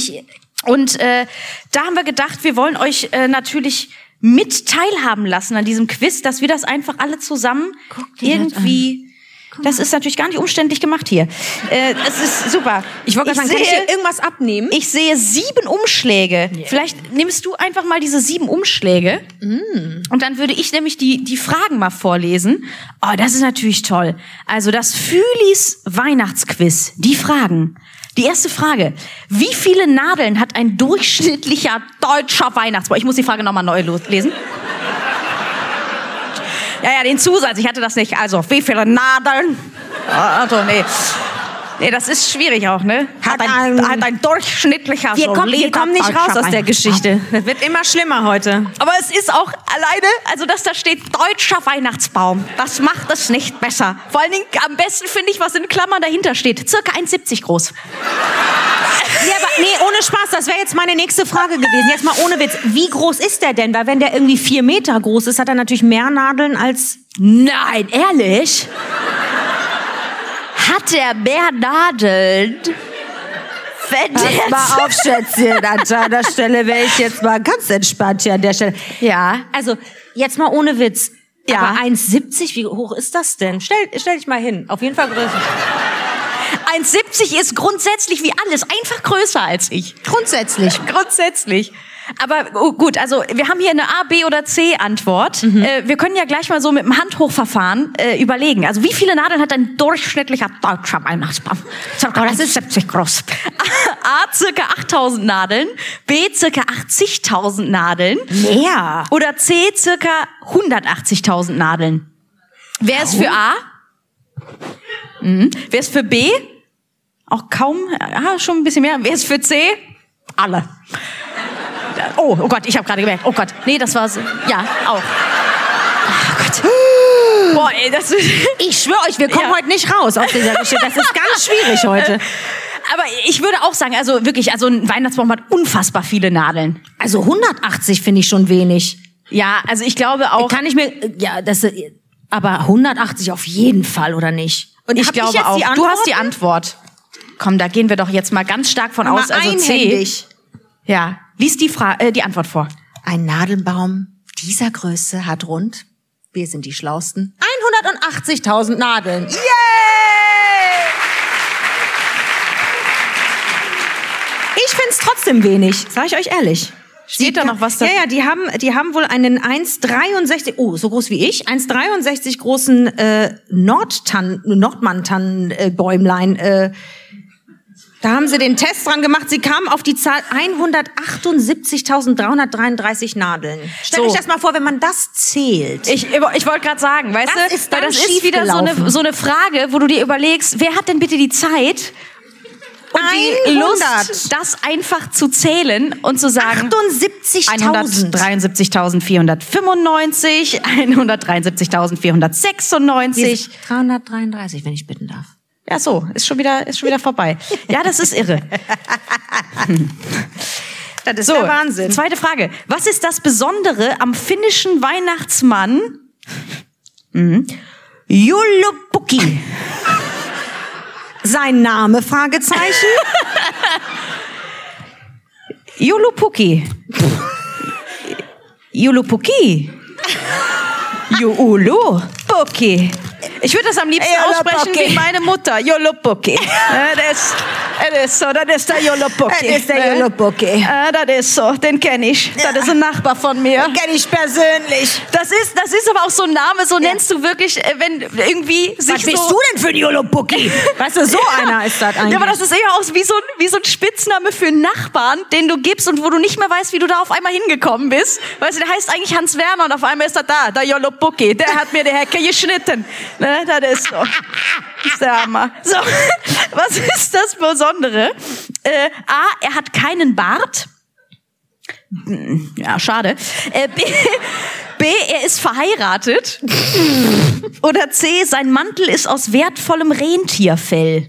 Und äh, da haben wir gedacht, wir wollen euch äh, natürlich mit teilhaben lassen an diesem Quiz, dass wir das einfach alle zusammen irgendwie... Das ist natürlich gar nicht umständlich gemacht hier. Äh, das ist super. Ich wollte gerade sagen, kann ich dir irgendwas abnehmen? Ich sehe sieben Umschläge. Yeah. Vielleicht nimmst du einfach mal diese sieben Umschläge. Mm. Und dann würde ich nämlich die, die Fragen mal vorlesen. Oh, das ist natürlich toll. Also das Fühlis Weihnachtsquiz. Die Fragen. Die erste Frage. Wie viele Nadeln hat ein durchschnittlicher deutscher Weihnachtsbaum? Ich muss die Frage nochmal neu lesen. Ja, ja, den Zusatz, ich hatte das nicht. Also, wie viele Nadeln? Also, nee. Nee, das ist schwierig auch, ne? Hat ein, hat ein durchschnittlicher... Wir kommen, wir kommen nicht raus aus der Geschichte. Das wird immer schlimmer heute. Aber es ist auch alleine, also dass da steht, deutscher Weihnachtsbaum. Das macht es nicht besser. Vor allen Dingen, am besten finde ich, was in Klammern dahinter steht. Circa eins siebzig groß. Nee, aber, nee, ohne Spaß, das wäre jetzt meine nächste Frage gewesen. Jetzt mal ohne Witz. Wie groß ist der denn? Weil wenn der irgendwie vier Meter groß ist, hat er natürlich mehr Nadeln als... Nein, ehrlich? Hat er mehr Nadeln? Pass mal auf, Schätzchen, an deiner Stelle wäre ich jetzt mal ganz entspannt hier an der Stelle. Ja. Also, jetzt mal ohne Witz. Ja. Aber eins siebzig, wie hoch ist das denn? Stell, stell dich mal hin. Auf jeden Fall größer. eins siebzig ist grundsätzlich wie alles einfach größer als ich. Grundsätzlich. Grundsätzlich. Aber oh, gut, also wir haben hier eine A, B oder C Antwort. Mhm. Äh, wir können ja gleich mal so mit dem Handhochverfahren äh, überlegen. Also wie viele Nadeln hat ein durchschnittlicher deutscher Weihnachtsbaum? Das ist siebzig groß. A, A circa achttausend Nadeln. B, circa achtzigtausend Nadeln. Mehr. Oder C, circa hundertachtzigtausend Nadeln. Wer ist für A? Mhm. Wer ist für B? Auch kaum, ja, schon ein bisschen mehr. Wer ist für C? Alle. Oh, oh Gott, ich habe gerade gemerkt. Oh Gott, nee, das war's. Ja, auch. Oh Gott. Boah, ey, das ist ich schwöre euch, wir kommen ja. heute nicht raus aus dieser Geschichte. Das ist ganz schwierig heute. Aber ich würde auch sagen, also wirklich, also ein Weihnachtsbaum hat unfassbar viele Nadeln. Also hundertachtzig finde ich schon wenig. Ja, also ich glaube auch. Kann ich mir, ja, das, aber hundertachtzig auf jeden Fall, oder nicht? Und ich glaube auch, du hast die Antwort. Komm, da gehen wir doch jetzt mal ganz stark von aus. Also C. Ja. Lies die, Fra- äh, die Antwort vor. Ein Nadelbaum dieser Größe hat rund, wir sind die Schlausten, hundertachtzigtausend Nadeln. Yay! Ich find's trotzdem wenig, sag ich euch ehrlich. Steht die da noch was da? Ja, ja, die haben, die haben wohl einen eins Komma dreiundsechzig, oh, so groß wie ich, eins Komma dreiundsechzig großen äh, Nordtan- Nordmann-Tannenbäumlein äh, Da haben sie den Test dran gemacht. Sie kamen auf die Zahl hundertachtundsiebzigtausenddreihundertdreiunddreißig Nadeln. Stellt so. euch das mal vor, wenn man das zählt. Ich, ich wollte gerade sagen, weißt das du, ist weil das ist wieder so eine, so eine Frage, wo du dir überlegst, wer hat denn bitte die Zeit und die Lust, das einfach zu zählen und zu sagen, hundertdreiundsiebzigtausend, hundertdreiundsiebzigtausendvierhundertfünfundneunzig, hundertdreiundsiebzigtausendvierhundertsechsundneunzig, dreihundertdreiunddreißig, wenn ich bitten darf. Ja, so, ist schon wieder, ist schon wieder vorbei. Ja, das ist irre. Das ist so, der Wahnsinn. Zweite Frage. Was ist das Besondere am finnischen Weihnachtsmann? Mhm. Joulupukki. Sein Name? Fragezeichen. Joulupukki. Joulupukki. Joulupukki. Ich würde das am liebsten aussprechen wie meine Mutter. Joulupukki. Das, das ist so, das ist der Joulupukki. Das ist der Joulupukki. Das ist so, den kenne ich. Das ist ein Nachbar von mir. Den kenne ich persönlich. Das ist, das ist aber auch so ein Name, so nennst du wirklich, wenn irgendwie sich Was so... Was bist du denn für ein Joulupukki? Weißt du, so ja. einer ist das eigentlich. Ja, aber das ist eher auch wie so, wie so ein Spitzname für Nachbarn, den du gibst und wo du nicht mehr weißt, wie du da auf einmal hingekommen bist. Weißt du, der heißt eigentlich Hans Werner und auf einmal ist er da, der Joulupukki. Der hat mir die Hecke geschnitten. Ne, das ist so. Das ist der Hammer. So, was ist das Besondere? Äh, A, er hat keinen Bart. Ja, schade. Äh, B, B, er ist verheiratet. Oder C, sein Mantel ist aus wertvollem Rentierfell.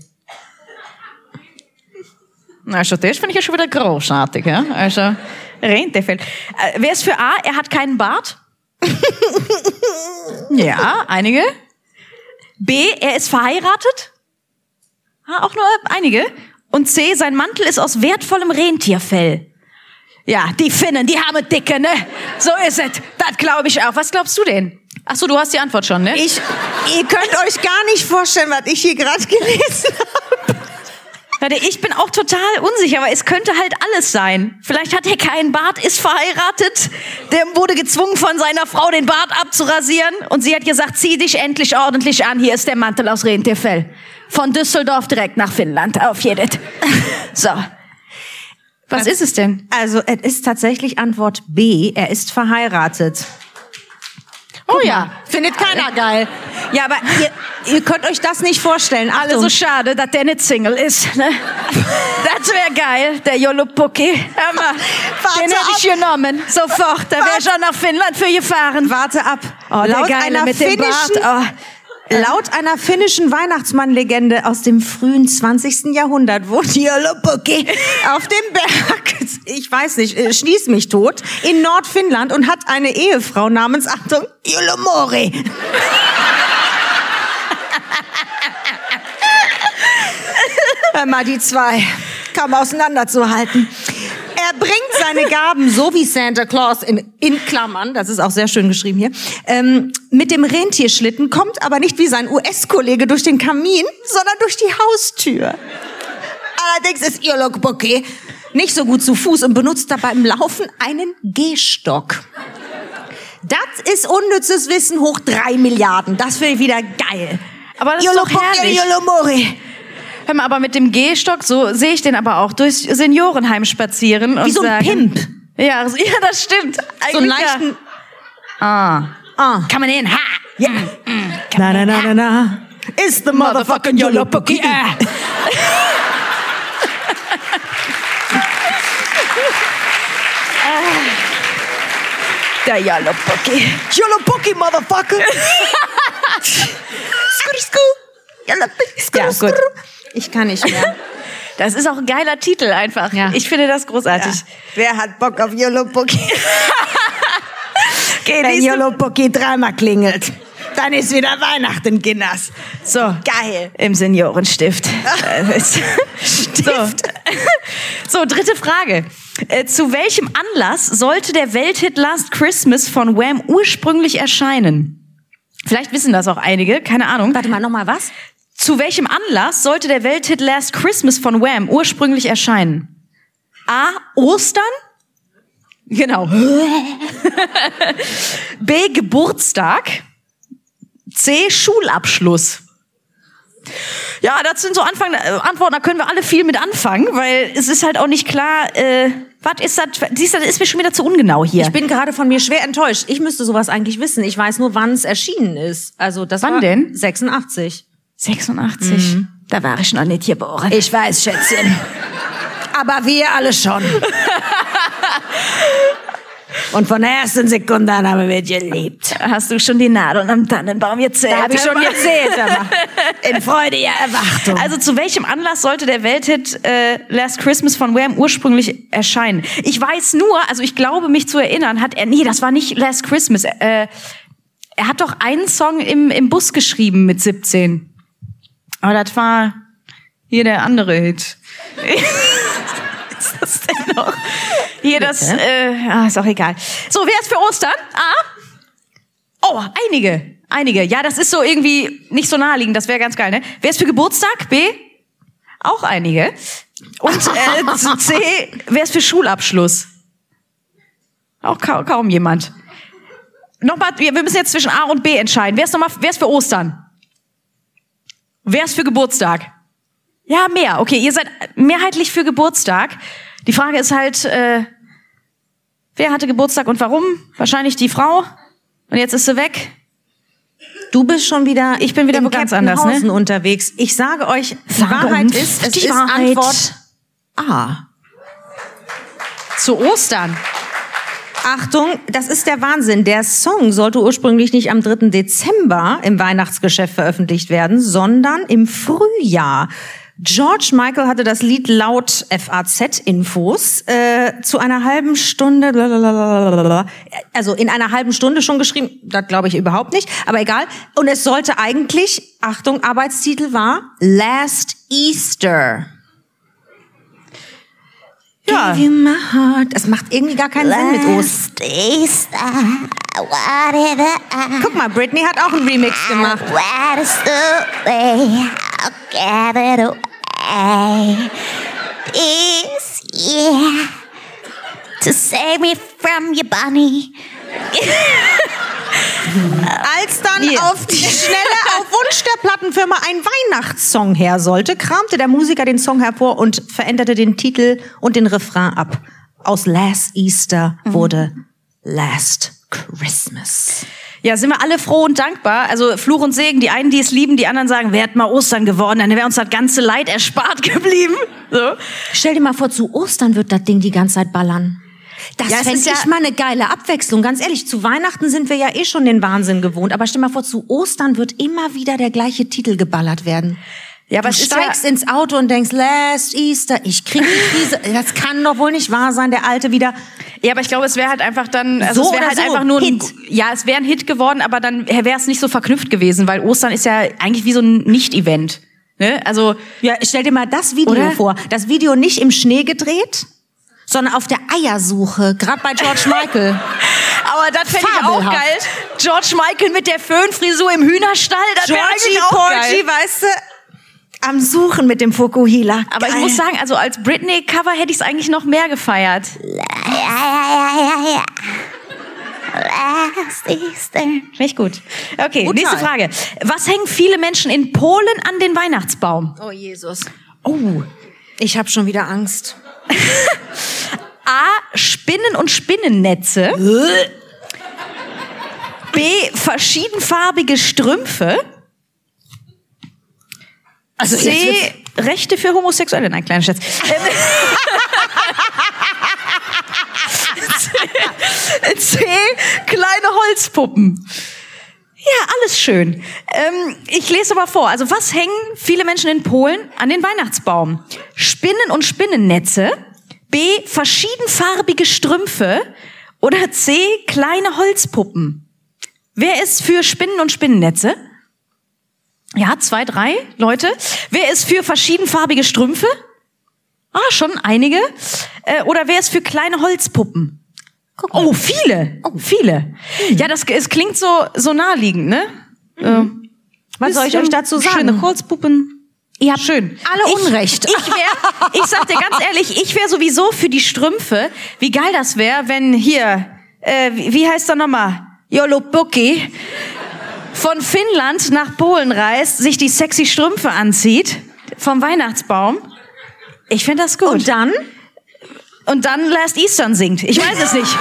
Also das finde ich ja schon wieder großartig. Ja? Also Rentierfell. Äh, wer ist für A, er hat keinen Bart? Ja, einige. B, er ist verheiratet. Ha, auch nur einige. Und C, sein Mantel ist aus wertvollem Rentierfell. Ja, die Finnen, die haben dicke, ne? So ist es. Das glaube ich auch. Was glaubst du denn? Ach so, du hast die Antwort schon, ne? Ich, ihr könnt euch gar nicht vorstellen, was ich hier gerade gelesen habe. Warte, ich bin auch total unsicher, aber es könnte halt alles sein. Vielleicht hat er keinen Bart, ist verheiratet, der wurde gezwungen von seiner Frau, den Bart abzurasieren. Und sie hat gesagt, zieh dich endlich ordentlich an, hier ist der Mantel aus Rentierfell. Von Düsseldorf direkt nach Finnland, auf jeden Fall. So. Was ist es denn? Also, es ist tatsächlich Antwort B, er ist verheiratet. Oh ja, findet keiner geil. Ja, aber ihr, ihr könnt euch das nicht vorstellen. Alle Achtung. So schade, dass der nicht Single ist. Ne? Das wäre geil, der Joulupukki. Hör mal, den hätte ich genommen, sofort. Da wäre schon nach Finnland für gefahren. Warte ab. Oh, der Geile mit dem Bart. Oh. Laut einer finnischen Weihnachtsmann-Legende aus dem frühen zwanzigsten. Jahrhundert wurde Joulupukki auf dem Berg, ich weiß nicht, äh, schließ mich tot, in Nordfinnland und hat eine Ehefrau namens, Achtung, Joulumuori. Hör mal, die zwei kaum auseinanderzuhalten. Er bringt seine Gaben, so wie Santa Claus in, in Klammern, das ist auch sehr schön geschrieben hier, ähm, mit dem Rentierschlitten, kommt aber nicht wie sein U S-Kollege durch den Kamin, sondern durch die Haustür. Allerdings ist Joulupukki nicht so gut zu Fuß und benutzt dabei im Laufen einen Gehstock. Das ist unnützes Wissen hoch drei Milliarden. Das finde ich wieder geil. Aber das ist doch herrlich. Joulumuori. Hör mal, aber mit dem Gehstock, so sehe ich den aber auch, durchs Seniorenheim spazieren. Und wie so ein sagen, Pimp. Ja, ja, das stimmt. Eigentlich so einen leichten... Ah. Ah. Come on in, ha! Yeah. Mm. Na, na, na, na, na. It's the motherfucking Joulupukki. Yeah. Der Joulupukki. Joulupukki, motherfucker. Skur, skur. Joulupukki, skur, ja, skur. Gut. Ich kann nicht mehr. Das ist auch ein geiler Titel einfach. Ja. Ich finde das großartig. Ja. Wer hat Bock auf Joulupukki? Wenn Joulupukki dreimal klingelt, dann ist wieder Weihnachten, Kinders. So. Geil. Im Seniorenstift. Stift. So. So, dritte Frage. Äh, zu welchem Anlass sollte der Welthit Last Christmas von Wham ursprünglich erscheinen? Vielleicht wissen das auch einige, keine Ahnung. Warte mal, nochmal was? Zu welchem Anlass sollte der Welthit Last Christmas von Wham ursprünglich erscheinen? A. Ostern? Genau. B. Geburtstag? C. Schulabschluss. Ja, das sind so Anfang, äh, Antworten, da können wir alle viel mit anfangen, weil es ist halt auch nicht klar, äh, was ist das? Siehst du, das ist mir schon wieder zu ungenau hier. Ich bin gerade von mir schwer enttäuscht. Ich müsste sowas eigentlich wissen. Ich weiß nur, wann es erschienen ist. Also das wann war denn? sechsundachtzig. sechsundachtzig? Mhm. Da war ich noch nicht geboren. Ich weiß, Schätzchen. Aber wir alle schon. Und von der ersten Sekunde an haben wir geliebt. Hast du schon die Nadeln am Tannenbaum gezählt? Da habe ich schon gezählt. In freudiger Erwartung. Also zu welchem Anlass sollte der Welthit äh, Last Christmas von Wham ursprünglich erscheinen? Ich weiß nur, also ich glaube mich zu erinnern, hat er, nee, das war nicht Last Christmas. Äh, er hat doch einen Song im, im Bus geschrieben mit siebzehn. Aber das war hier der andere Hit. Was ist das denn noch? Hier das, äh, ah, ist auch egal. So, wer ist für Ostern? Ah, oh, einige, einige. Ja, das ist so irgendwie nicht so naheliegend, das wäre ganz geil, ne? Wer ist für Geburtstag? B? Auch einige. Und äh, C, wer ist für Schulabschluss? Auch kaum, kaum jemand. Nochmal, wir müssen jetzt zwischen A und B entscheiden. Wer ist nochmal, wer ist für Ostern? Wer ist für Geburtstag? Ja, mehr. Okay, ihr seid mehrheitlich für Geburtstag. Die Frage ist halt, äh, wer hatte Geburtstag und warum? Wahrscheinlich die Frau. Und jetzt ist sie weg. Du bist schon wieder. Ich bin wieder ganz anders, ne? Unterwegs. Ich sage euch, die Wahrheit ist, es ist Antwort A. Zu Ostern. Achtung, das ist der Wahnsinn. Der Song sollte ursprünglich nicht am dritten Dezember im Weihnachtsgeschäft veröffentlicht werden, sondern im Frühjahr. George Michael hatte das Lied laut F A Z-Infos äh, zu einer halben Stunde, blablabla, also in einer halben Stunde schon geschrieben, das glaube ich überhaupt nicht, aber egal. Und es sollte eigentlich, Achtung, Arbeitstitel war Last Easter. Ja. Give you my heart. Das macht irgendwie gar keinen Last Sinn mit Ost. Easter, whatever I... Guck mal, Britney hat auch einen Remix gemacht. This year to save me from your bunny. Als dann yeah. auf die Schnelle auf Wunsch der Plattenfirma ein Weihnachtssong her sollte, kramte der Musiker den Song hervor und veränderte den Titel und den Refrain ab. Aus Last Easter wurde mhm. Last Christmas. Ja, sind wir alle froh und dankbar. Also Fluch und Segen, die einen, die es lieben, die anderen sagen, wäre mal Ostern geworden, dann wäre uns das ganze Leid erspart geblieben. So. Stell dir mal vor, zu Ostern wird das Ding die ganze Zeit ballern. Das ja, fände ich ja mal eine geile Abwechslung. Ganz ehrlich, zu Weihnachten sind wir ja eh schon den Wahnsinn gewohnt. Aber stell mal vor, zu Ostern wird immer wieder der gleiche Titel geballert werden. Ja, aber du steigst ja ins Auto und denkst, Last Easter, ich krieg die Krise. Das kann doch wohl nicht wahr sein, der Alte wieder. Ja, aber ich glaube, es wäre halt einfach dann, also so es wäre halt so einfach nur ein, Hit. Ja, es wäre ein Hit geworden, aber dann wäre es nicht so verknüpft gewesen, weil Ostern ist ja eigentlich wie so ein Nicht-Event. Ne? Also, ja, stell dir mal das Video oder? vor. Das Video nicht im Schnee gedreht, sondern auf der Eiersuche, gerade bei George Michael. Aber das fände ich auch geil. George Michael mit der Föhnfrisur im Hühnerstall, das wäre eigentlich auch geil. Weißt du, am Suchen mit dem Fukuhila. Aber geil. Ich muss sagen, also als Britney-Cover hätte ich es eigentlich noch mehr gefeiert. Recht gut. Okay, Gut nächste Teil. Frage. Was hängen viele Menschen in Polen an den Weihnachtsbaum? Oh, Jesus. Oh, ich habe schon wieder Angst. A. Spinnen und Spinnennetze. B. Verschiedenfarbige Strümpfe. Also C. Rechte für Homosexuelle. Nein, kleiner Scherz. C. C. Kleine Holzpuppen. Ja, alles schön. Ähm, ich lese aber vor. Also was hängen viele Menschen in Polen an den Weihnachtsbaum? Spinnen und Spinnennetze. B. Verschiedenfarbige Strümpfe. Oder C. Kleine Holzpuppen. Wer ist für Spinnen und Spinnennetze? Ja, zwei, drei Leute. Wer ist für verschiedenfarbige Strümpfe? Ah, schon einige. Äh, oder wer ist für kleine Holzpuppen? Guck mal. Oh, viele. Oh, viele. Mhm. Ja, das es klingt so, so naheliegend, ne? Mhm. Äh, was soll ich euch dazu sagen? Schöne Holzpuppen. Ihr habt schön. Alle ich, Unrecht. Ich wäre, ich sag dir ganz ehrlich, ich wäre sowieso für die Strümpfe. Wie geil das wäre, wenn hier, äh, wie heißt er nochmal? Joulupukki von Finnland nach Polen reist, sich die sexy Strümpfe anzieht vom Weihnachtsbaum. Ich finde das gut. Und dann? Und dann Last Eastern singt. Ich weiß es nicht.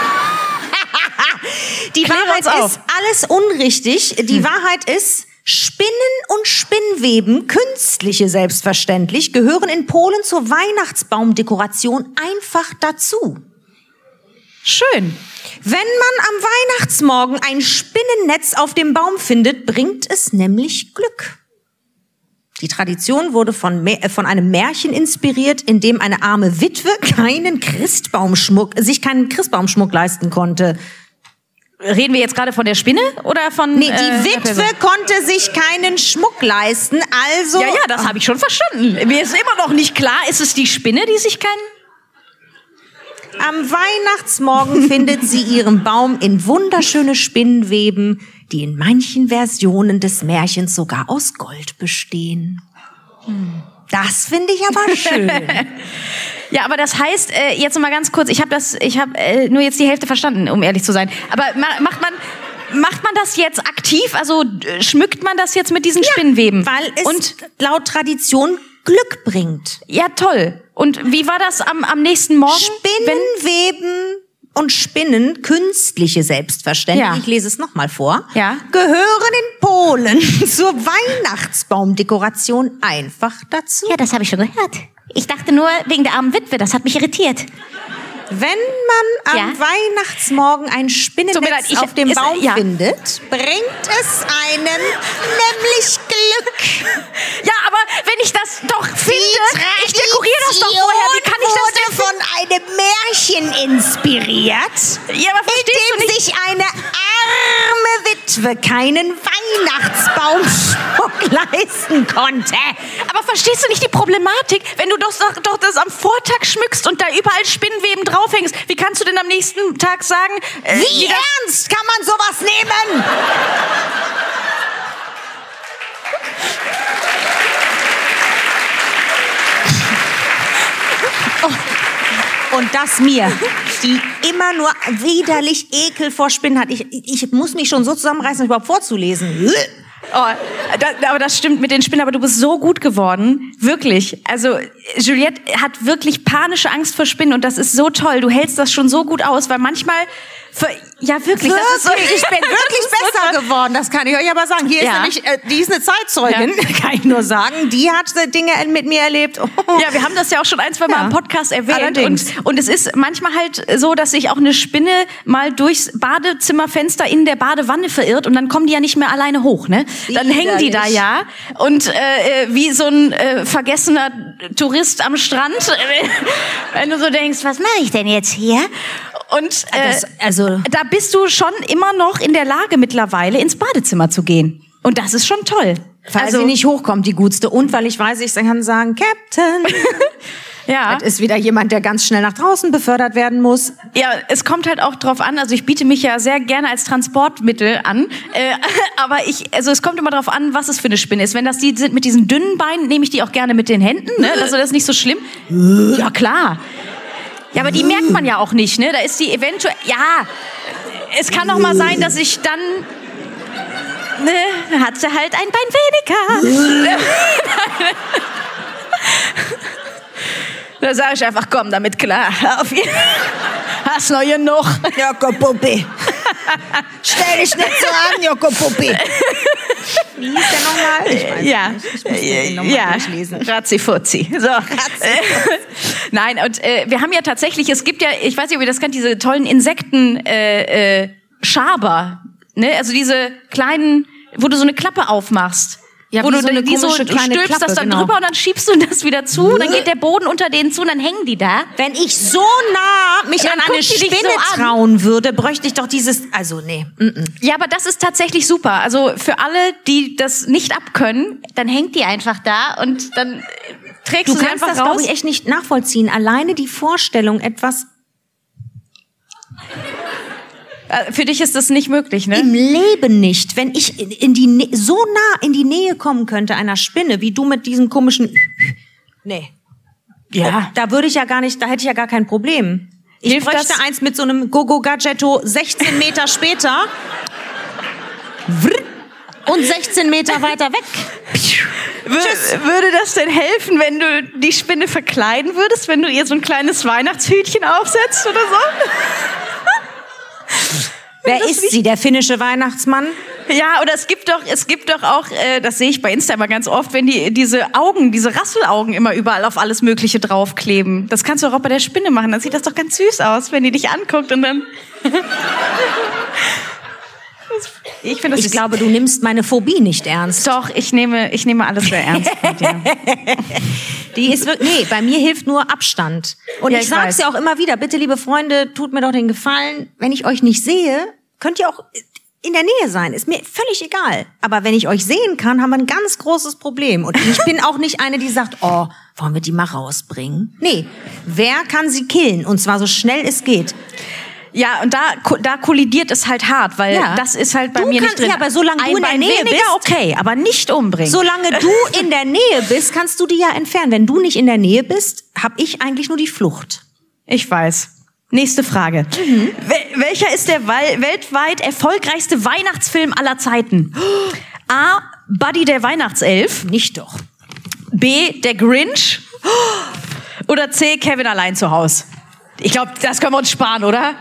Die Klär Wahrheit ist alles unrichtig. Die hm. Wahrheit ist, Spinnen und Spinnweben, künstliche selbstverständlich, gehören in Polen zur Weihnachtsbaumdekoration einfach dazu. Schön. Wenn man am Weihnachtsmorgen ein Spinnennetz auf dem Baum findet, bringt es nämlich Glück. Die Tradition wurde von, äh, von einem Märchen inspiriert, in dem eine arme Witwe keinen Christbaumschmuck, sich keinen Christbaumschmuck leisten konnte. Reden wir jetzt gerade von der Spinne oder von... Nee, die äh, Witwe konnte sich keinen Schmuck leisten, also... Ja, ja, das habe ich schon verstanden. Mir ist immer noch nicht klar, ist es die Spinne, die sich keinen... Am Weihnachtsmorgen findet sie ihren Baum in wunderschöne Spinnenweben, die in manchen Versionen des Märchens sogar aus Gold bestehen. Das finde ich aber schön. Ja, aber das heißt, äh, jetzt noch mal ganz kurz, ich habe das, ich habe äh, nur jetzt die Hälfte verstanden, um ehrlich zu sein. Aber ma- macht man... Macht man das jetzt aktiv? Also schmückt man das jetzt mit diesen ja, Spinnweben? Weil es und laut Tradition Glück bringt. Ja, toll. Und wie war das am, am nächsten Morgen? Spinnenweben und Spinnen, künstliche selbstverständlich, ja. Ich lese es nochmal vor, ja. Gehören in Polen zur Weihnachtsbaumdekoration einfach dazu. Ja, das habe ich schon gehört. Ich dachte nur wegen der armen Witwe, das hat mich irritiert. Wenn man am ja. Weihnachtsmorgen ein Spinnennetz auf dem Baum ist, ja. findet, bringt es einem nämlich Glück. Ja, aber wenn ich das doch finde, die ich dekoriere das doch vorher. Wie kann ich das denn? Wurde von einem Märchen inspiriert, ja, aber in dem sich eine arme Witwe keinen Weihnachtsbaumschmuck leisten konnte. Aber verstehst du nicht die Problematik, wenn du doch, doch das am Vortag schmückst und da überall Spinnweben drauf? Aufhängst. Wie kannst du denn am nächsten Tag sagen... Äh, wie ernst kann man sowas nehmen? Oh. Und das mir, die immer nur widerlich Ekel vor Spinnen hat. Ich, ich muss mich schon so zusammenreißen, um überhaupt vorzulesen. Oh, da, aber das stimmt mit den Spinnen, aber du bist so gut geworden, wirklich. Also Juliette hat wirklich panische Angst vor Spinnen und das ist so toll. Du hältst das schon so gut aus, weil manchmal, für, ja wirklich, wirklich das ist so, ich bin wirklich besser so geworden, das kann ich euch aber sagen. Hier ja. ist nämlich, äh, die ist eine Zeitzeugin, ja. kann ich nur sagen. Die hat Dinge mit mir erlebt. Oh. Ja, wir haben das ja auch schon ein, zwei Mal ja. im Podcast erwähnt. Und, und es ist manchmal halt so, dass sich auch eine Spinne mal durchs Badezimmerfenster in der Badewanne verirrt und dann kommen die ja nicht mehr alleine hoch, ne? Dann hängen die da ja und äh, wie so ein äh, vergessener Tourist am Strand, wenn du so denkst, was mache ich denn jetzt hier? Und äh, das, also da bist du schon immer noch in der Lage mittlerweile ins Badezimmer zu gehen und das ist schon toll. Weil also, sie nicht hochkommt, die Gutste, und weil ich weiß, ich kann sagen, Captain. Ja. Das ist wieder jemand, der ganz schnell nach draußen befördert werden muss. Ja, es kommt halt auch drauf an, also ich biete mich ja sehr gerne als Transportmittel an, äh, aber ich, also es kommt immer drauf an, was es für eine Spinne ist. Wenn das die sind mit diesen dünnen Beinen, nehme ich die auch gerne mit den Händen, ne? Also das ist nicht so schlimm. Ja, klar. Ja, aber die merkt man ja auch nicht, ne? Da ist die eventuell, ja, es kann auch mal sein, dass ich dann... Ne, hat sie halt ein Bein weniger. Da sage ich einfach, komm damit klar. Auf ihr. Hast noch genug. Joko Puppi. Stell dich nicht so an, Joko Puppi. Wie hieß der nochmal? Ich weiß ja. nicht. Ich muss den nochmal ja. durchlesen. Ratzifuzzi. So. Ratzifuzzi. Nein, und äh, wir haben ja tatsächlich, es gibt ja, ich weiß nicht, ob ihr das kennt, diese tollen Insekten äh, äh, Schaber. Ne, also diese kleinen, wo du so eine Klappe aufmachst. Ja, wo du so eine die so, du stülpst Klappe, das dann genau. drüber und dann schiebst du das wieder zu, dann geht der Boden unter denen zu und dann hängen die da. Wenn ich so nah mich an eine Spinne so trauen an. würde, bräuchte ich doch dieses, also nee. Mm-mm. Ja, aber das ist tatsächlich super. Also für alle, die das nicht abkönnen, dann hängt die einfach da und dann trägst du sie einfach raus. Du kannst das, glaube ich, echt nicht nachvollziehen. Alleine die Vorstellung, etwas... Für dich ist das nicht möglich, ne? Im Leben nicht. Wenn ich in die Nä- so nah in die Nähe kommen könnte einer Spinne, wie du mit diesem komischen... Nee. Ja. Da würde ich ja gar nicht, da hätte ich ja gar kein Problem. Ich Hilft bräuchte das? eins mit so einem Gogo Gadgetto sechzehn Meter später. und sechzehn Meter weiter weg. Würde das denn helfen, wenn du die Spinne verkleiden würdest, wenn du ihr so ein kleines Weihnachtshütchen aufsetzt oder so? Wer ist, ist sie, der finnische Weihnachtsmann? Ja, oder es gibt doch, es gibt doch auch, äh, das sehe ich bei Insta immer ganz oft, wenn die diese Augen, diese Rasselaugen immer überall auf alles Mögliche draufkleben. Das kannst du auch bei der Spinne machen. Dann sieht das doch ganz süß aus, wenn die dich anguckt und dann... Ich, find, das ich glaube, du nimmst meine Phobie nicht ernst. Doch, ich nehme, ich nehme alles sehr ernst. Mit dir. Die ist wirklich, nee, bei mir hilft nur Abstand. Und ja, ich, ich sag's dir ja auch immer wieder, bitte, liebe Freunde, tut mir doch den Gefallen, wenn ich euch nicht sehe, könnt ihr auch in der Nähe sein, ist mir völlig egal. Aber wenn ich euch sehen kann, haben wir ein ganz großes Problem. Und ich bin auch nicht eine, die sagt, oh, wollen wir die mal rausbringen? Nee, wer kann sie killen? Und zwar so schnell es geht. Ja, und da, da kollidiert es halt hart, weil ja. das ist halt bei du mir kannst, nicht drin. Ja, aber solange du in der Nähe bist, okay, aber nicht umbringen. Solange du in der Nähe bist, kannst du die ja entfernen. Wenn du nicht in der Nähe bist, habe ich eigentlich nur die Flucht. Ich weiß. Nächste Frage. Mhm. Wel- welcher ist der Wal- weltweit erfolgreichste Weihnachtsfilm aller Zeiten? A. Buddy der Weihnachtself. Nicht doch. B. Der Grinch. Oder C. Kevin allein zu Hause. Ich glaube, das können wir uns sparen, oder?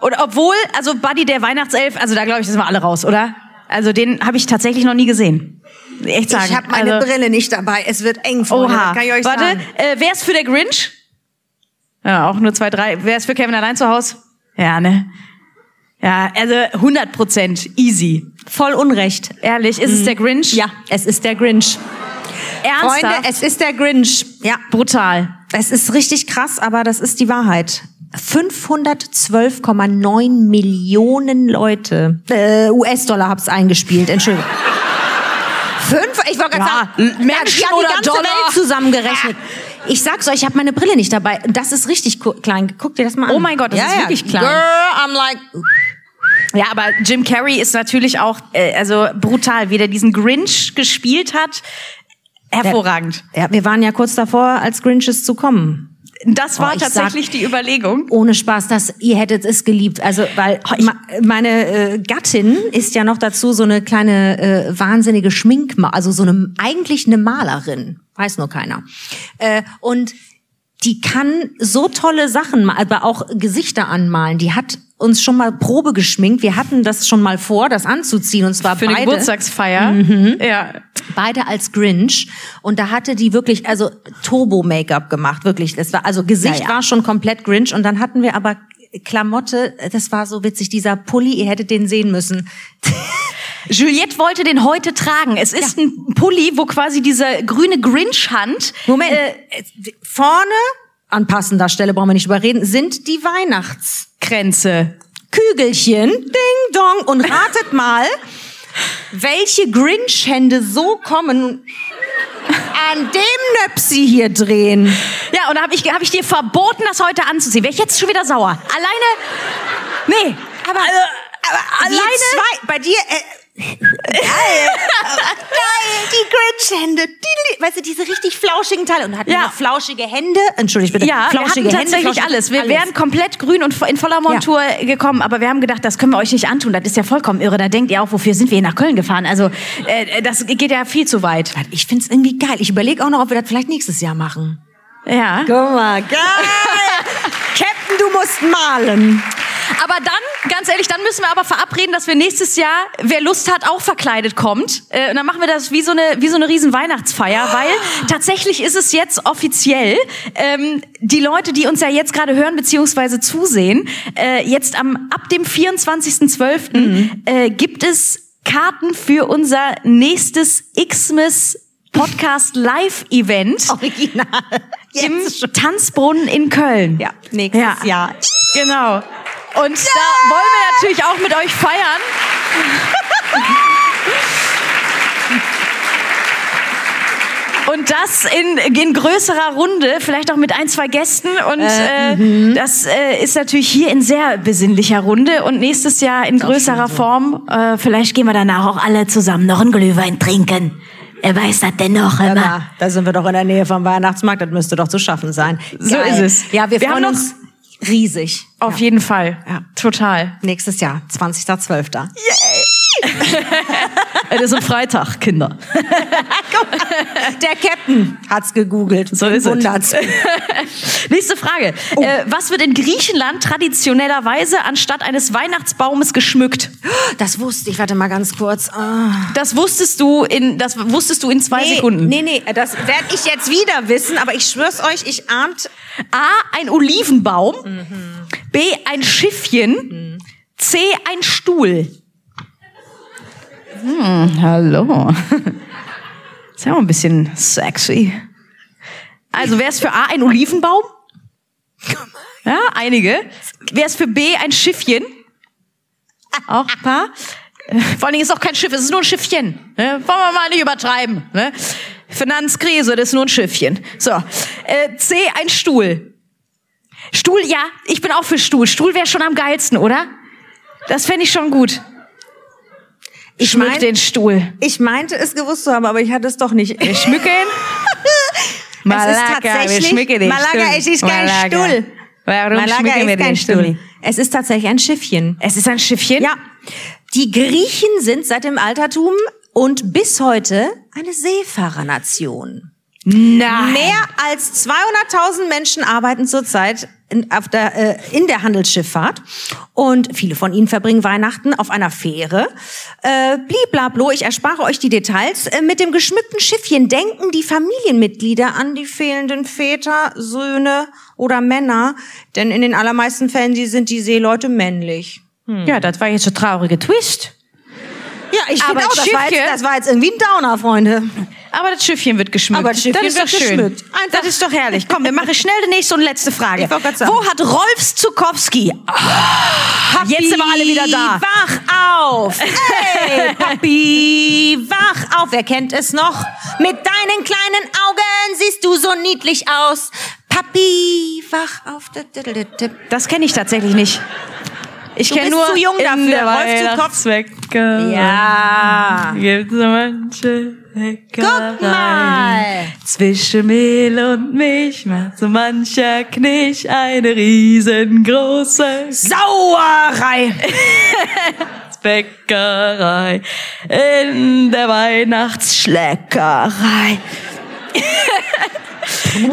Und obwohl, also Buddy der Weihnachtself, also da glaube ich, das sind wir alle raus, oder? Also den habe ich tatsächlich noch nie gesehen. Echt sagen. Ich habe meine also, Brille nicht dabei. Es wird eng, Freunde. Oha. Kann ich euch Warte, sagen. Äh, wer ist für der Grinch? Ja, auch nur zwei, drei. Wer ist für Kevin allein zu Hause? Ja, ne? Ja, also hundert Prozent easy. Voll Unrecht. Ehrlich, ist mhm. es der Grinch? Ja, es ist der Grinch. Ernsthaft? Freunde, es ist der Grinch. Ja. Brutal. Es ist richtig krass, aber das ist die Wahrheit. fünfhundertzwölf Komma neun Millionen Leute, äh, U S-Dollar hab's eingespielt, Entschuldigung. Fünf? Ich wollte gerade ja, sagen, Menschen oder die ganze Dollar. Welt zusammengerechnet. Ich sag's euch, ich habe meine Brille nicht dabei. Das ist richtig klein. Guck dir das mal an. Oh mein Gott, das ja, ist ja. wirklich klein. Girl, I'm like... Ja, aber Jim Carrey ist natürlich auch äh, also brutal, wie der diesen Grinch gespielt hat. Hervorragend. Ja, wir waren ja kurz davor, als Grinches zu kommen. Das war oh, tatsächlich sag, die Überlegung. Ohne Spaß, dass ihr hättet es geliebt. Also, weil oh, ich, ma, meine äh, Gattin ist ja noch dazu so eine kleine äh, wahnsinnige Schminkma, also so eine eigentlich eine Malerin, weiß nur keiner. Äh, und die kann so tolle Sachen, aber auch Gesichter anmalen. Die hat uns schon mal Probe geschminkt. Wir hatten das schon mal vor, das anzuziehen. Und zwar für beide. Für eine Geburtstagsfeier. Mhm. Ja. Beide als Grinch. Und da hatte die wirklich, also Turbo-Make-up gemacht. Wirklich. Das war, also Gesicht ja, ja. war schon komplett Grinch. Und dann hatten wir aber Klamotte. Das war so witzig. Dieser Pulli, ihr hättet den sehen müssen. Juliette wollte den heute tragen. Es ist ja. ein Pulli, wo quasi diese grüne Grinch-Hand... Moment. Äh, vorne, an passender Stelle brauchen wir nicht überreden, sind die Weihnachtskränze. Kügelchen, ding dong. Und ratet mal, welche Grinch-Hände so kommen... an dem Nöpsi hier drehen. Ja, und da habe ich, hab ich dir verboten, das heute anzuziehen. Wäre ich jetzt schon wieder sauer. Alleine... Nee, aber... Äh, Aber alleine zwei, bei dir äh, geil, geil, die Grinch-Hände, die, weißt du, diese richtig flauschigen Teile und hatten ja. flauschige Hände. Entschuldige bitte. Ja, flauschige wir hatten tatsächlich Hände, alles. Wir alles. wären komplett grün und in voller Montur ja. gekommen, aber wir haben gedacht, das können wir euch nicht antun. Das ist ja vollkommen irre. Da denkt ihr auch, wofür sind wir hier nach Köln gefahren? Also äh, das geht ja viel zu weit. Ich find's irgendwie geil. Ich überlege auch noch, ob wir das vielleicht nächstes Jahr machen. Ja. Guck mal, geil. Captain, du musst malen. Aber dann, ganz ehrlich, dann müssen wir aber verabreden, dass wir nächstes Jahr, wer Lust hat, auch verkleidet kommt. Äh, und dann machen wir das wie so eine, wie so eine riesen Weihnachtsfeier, weil tatsächlich ist es jetzt offiziell, ähm, die Leute, die uns ja jetzt gerade hören beziehungsweise zusehen, äh, jetzt am ab dem vierundzwanzigsten zwölften Mhm. Äh, gibt es Karten für unser nächstes Xmas Podcast Live Event. Original. Jetzt. Im Tanzbrunnen in Köln. Ja, nächstes ja. Jahr. Genau. Und ja! da wollen wir natürlich auch mit euch feiern. Und das in, in größerer Runde, vielleicht auch mit ein, zwei Gästen. Und äh, äh, das äh, ist natürlich hier in sehr besinnlicher Runde. Und nächstes Jahr in größerer so. Form. Äh, vielleicht gehen wir danach auch alle zusammen noch einen Glühwein trinken. Er weiß das denn noch immer. Ja, da sind wir doch in der Nähe vom Weihnachtsmarkt. Das müsste doch zu schaffen sein. So Geil. ist es. Ja, wir, wir freuen haben uns... Riesig. Auf ja. jeden Fall. Ja. Total. Nächstes Jahr, zwanzigsten zwölften Yay! Es ist ein Freitag, Kinder. Der Captain hat's gegoogelt. So ist es. Nächste Frage. Oh. Äh, was wird in Griechenland traditionellerweise anstatt eines Weihnachtsbaumes geschmückt? Das wusste ich. Warte mal ganz kurz. Oh. Das wusstest du in, das wusstest du in zwei nee, Sekunden. Nee, nee, das werde ich jetzt wieder wissen. Aber ich schwör's euch, ich ahnt. A, ein Olivenbaum. Mhm. B, ein Schiffchen. Mhm. C, ein Stuhl. Hm, hallo. Ist ja auch ein bisschen sexy. Also wäre es für A ein Olivenbaum? Ja, einige. Wäre es für B ein Schiffchen? Auch ein paar. Vor allen Dingen ist auch kein Schiff, es ist nur ein Schiffchen. Ne? Wollen wir mal nicht übertreiben. Ne? Finanzkrise, das ist nur ein Schiffchen. So, äh, C ein Stuhl. Stuhl, ja, ich bin auch für Stuhl. Stuhl wäre schon am geilsten, oder? Das fände ich schon gut. Ich Schmück mein, den Stuhl. Ich meinte es gewusst zu haben, aber ich hatte es doch nicht. Wir schmücken. Malaga, wir schmücken den Malaga, Stuhl. Malaga, es ist kein Malaga. Stuhl. Warum Malaga schmücken wir den Stuhl? Stuhl? Es ist tatsächlich ein Schiffchen. Es ist ein Schiffchen? Ja. Die Griechen sind seit dem Altertum und bis heute eine Seefahrernation. Nein. Mehr als zweihunderttausend Menschen arbeiten zurzeit in, auf der, äh, in der Handelsschifffahrt. Und viele von ihnen verbringen Weihnachten auf einer Fähre. Äh, Bliblablo, ich erspare euch die Details. Äh, mit dem geschmückten Schiffchen denken die Familienmitglieder an die fehlenden Väter, Söhne oder Männer. Denn in den allermeisten Fällen sind die Seeleute männlich. Hm. Ja, das war jetzt ein trauriger Twist. Ja, ich finde auch, das, Schiffchen, war jetzt, das war jetzt irgendwie ein Downer, Freunde. Aber das Schiffchen wird geschmückt. Aber das Schiffchen das wird schön. Geschmückt. Einfach. Das ist doch herrlich. Komm, wir machen schnell die nächste und letzte Frage. Wo hat Rolf Zuckowski... Oh, Papi, jetzt sind wir alle wieder da. Wach auf! Hey, Papi, wach auf! Wer kennt es noch? Mit deinen kleinen Augen siehst du so niedlich aus. Papi, wach auf! Das kenne ich tatsächlich nicht. Ich kenne nur zu jung dafür. Rolf Zuckowski. Ja. Gibt's manche Leckereien. Guck mal. Zwischen Mehl und Milch macht so mancher Knilch eine riesengroße Sauerei. Bäckerei in der Weihnachtsschleckerei.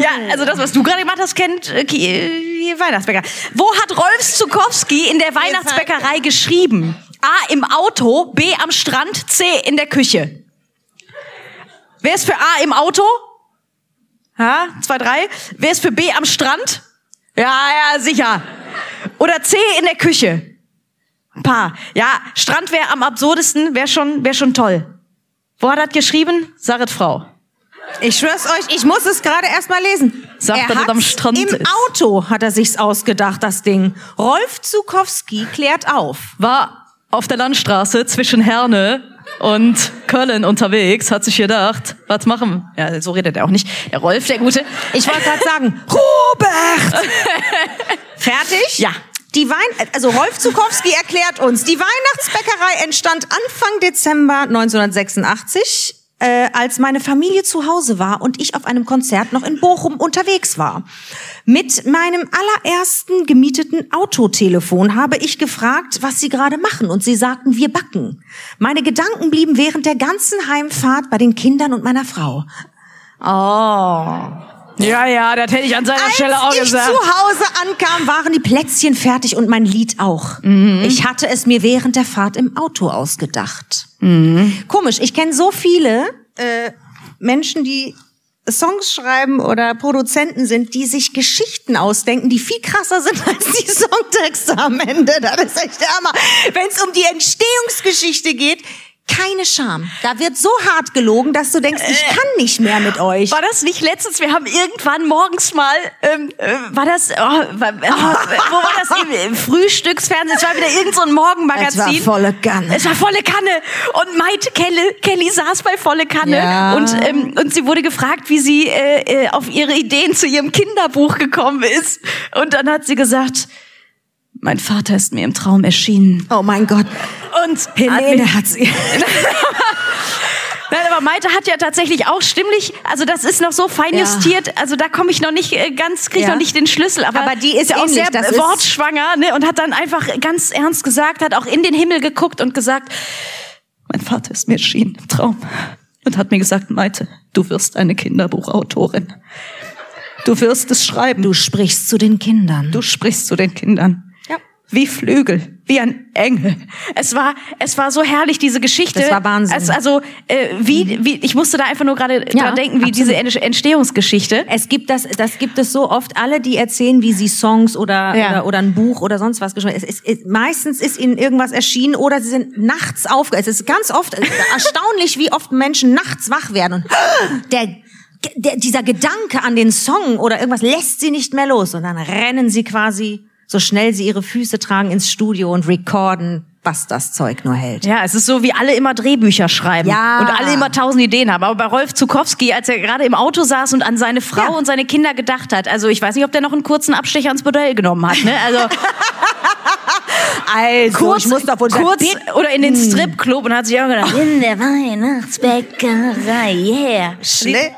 Ja, also das, was du gerade gemacht hast, kennt äh, Weihnachtsbäcker. Wo hat Rolf Zuckowski in der Weihnachtsbäckerei geschrieben? A, im Auto, B, am Strand, C, in der Küche. Wer ist für A, im Auto? Ha, zwei, drei. Wer ist für B, am Strand? Ja, ja, sicher. Oder C, in der Küche. Ein paar. Ja, Strand wäre am absurdesten, wäre schon, wär schon toll. Wo hat er geschrieben? Saret Frau. Ich schwör's euch, ich muss es gerade erst mal lesen. Sagt, er hat am Strand im ist. Auto hat er sich's ausgedacht, das Ding. Rolf Zuckowski klärt auf. War auf der Landstraße zwischen Herne und Köln unterwegs, hat sich gedacht, was machen? Ja, so redet er auch nicht. Der Rolf, der Gute. Ich wollte gerade sagen, Robert! Fertig? Ja. Die Wein, also Rolf Zuckowski erklärt uns, die Weihnachtsbäckerei entstand Anfang Dezember neunzehnhundertsechsundachtzig. Äh, als meine Familie zu Hause war und ich auf einem Konzert noch in Bochum unterwegs war. Mit meinem allerersten gemieteten Autotelefon habe ich gefragt, was sie gerade machen, und sie sagten, wir backen. Meine Gedanken blieben während der ganzen Heimfahrt bei den Kindern und meiner Frau. Oh... Ja, ja, das hätte ich an seiner Als Stelle auch gesagt. Als ich zu Hause ankam, waren die Plätzchen fertig und mein Lied auch. Mhm. Ich hatte es mir während der Fahrt im Auto ausgedacht. Mhm. Komisch, ich kenne so viele äh, Menschen, die Songs schreiben oder Produzenten sind, die sich Geschichten ausdenken, die viel krasser sind als die Songtexte am Ende. Das ist echt der Hammer. Wenn es um die Entstehungsgeschichte geht... Keine Scham. Da wird so hart gelogen, dass du denkst, ich kann nicht mehr mit euch. War das nicht letztens? Wir haben irgendwann morgens mal, ähm, äh, war das, oh, war, oh, wo war das? Im Frühstücksfernsehen? Es war wieder irgend so ein Morgenmagazin. Es war volle Kanne. Es war volle Kanne. Und Maite Kelly, Kelly saß bei volle Kanne. Ja. Und, ähm, und sie wurde gefragt, wie sie äh, auf ihre Ideen zu ihrem Kinderbuch gekommen ist. Und dann hat sie gesagt... Mein Vater ist mir im Traum erschienen. Oh mein Gott. Und Helene hat sie. Nein, aber Maite hat ja tatsächlich auch stimmlich, also das ist noch so fein justiert, ja. Also da komme ich noch nicht ganz, kriege ich ja. noch nicht den Schlüssel, aber, aber die ist ja auch sehr wortschwanger, ne, und hat dann einfach ganz ernst gesagt, hat auch in den Himmel geguckt und gesagt, Mein Vater ist mir erschienen im Traum und hat mir gesagt, Maite, du wirst eine Kinderbuchautorin. Du wirst es schreiben. Du sprichst zu den Kindern. Du sprichst zu den Kindern. Wie Flügel, wie ein Engel. Es war, es war so herrlich, diese Geschichte. Das war Wahnsinn. Also, also äh, wie, wie, ich musste da einfach nur gerade ja, dran denken, wie absolut. Diese Entstehungsgeschichte. Es gibt das, das gibt es so oft. Alle, die erzählen, wie sie Songs oder ja. oder, oder ein Buch oder sonst was geschrieben. Es ist, es, meistens ist ihnen irgendwas erschienen oder sie sind nachts aufge. Es ist ganz oft erstaunlich, wie oft Menschen nachts wach werden und der der dieser Gedanke an den Song oder irgendwas lässt sie nicht mehr los und dann rennen sie quasi so schnell sie ihre Füße tragen ins Studio und recorden, was das Zeug nur hält. Ja, es ist so, wie alle immer Drehbücher schreiben ja. und alle immer tausend Ideen haben. Aber bei Rolf Zuckowski, als er gerade im Auto saß und an seine Frau ja. und seine Kinder gedacht hat, also ich weiß nicht, ob der noch einen kurzen Abstecher ins Bordell genommen hat. Ne? Also, also kurz, ich muss doch wohl kurz oder in den Stripclub und hat sich auch gedacht, oh. in der Weihnachtsbäckerei, yeah. Schnell.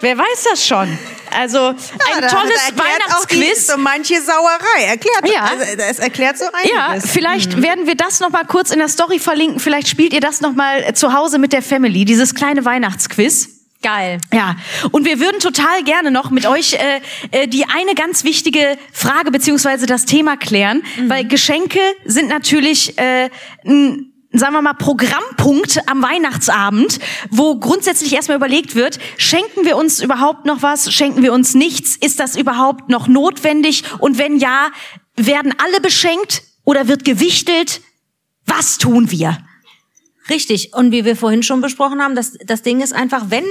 Wer weiß das schon? Also ja, ein tolles Weihnachtsquiz. So manche Sauerei erklärt. Ja. Also, es erklärt so einiges. Ja, vielleicht mhm. werden wir das noch mal kurz in der Story verlinken. Vielleicht spielt ihr das noch mal zu Hause mit der Family. Dieses kleine Weihnachtsquiz. Geil. Ja. Und wir würden total gerne noch mit euch äh, die eine ganz wichtige Frage beziehungsweise das Thema klären, mhm. weil Geschenke sind natürlich äh, ein sagen wir mal, Programmpunkt am Weihnachtsabend, wo grundsätzlich erstmal überlegt wird, schenken wir uns überhaupt noch was, schenken wir uns nichts, ist das überhaupt noch notwendig und wenn ja, werden alle beschenkt oder wird gewichtelt, was tun wir? Richtig, und wie wir vorhin schon besprochen haben, das, das Ding ist einfach, wenn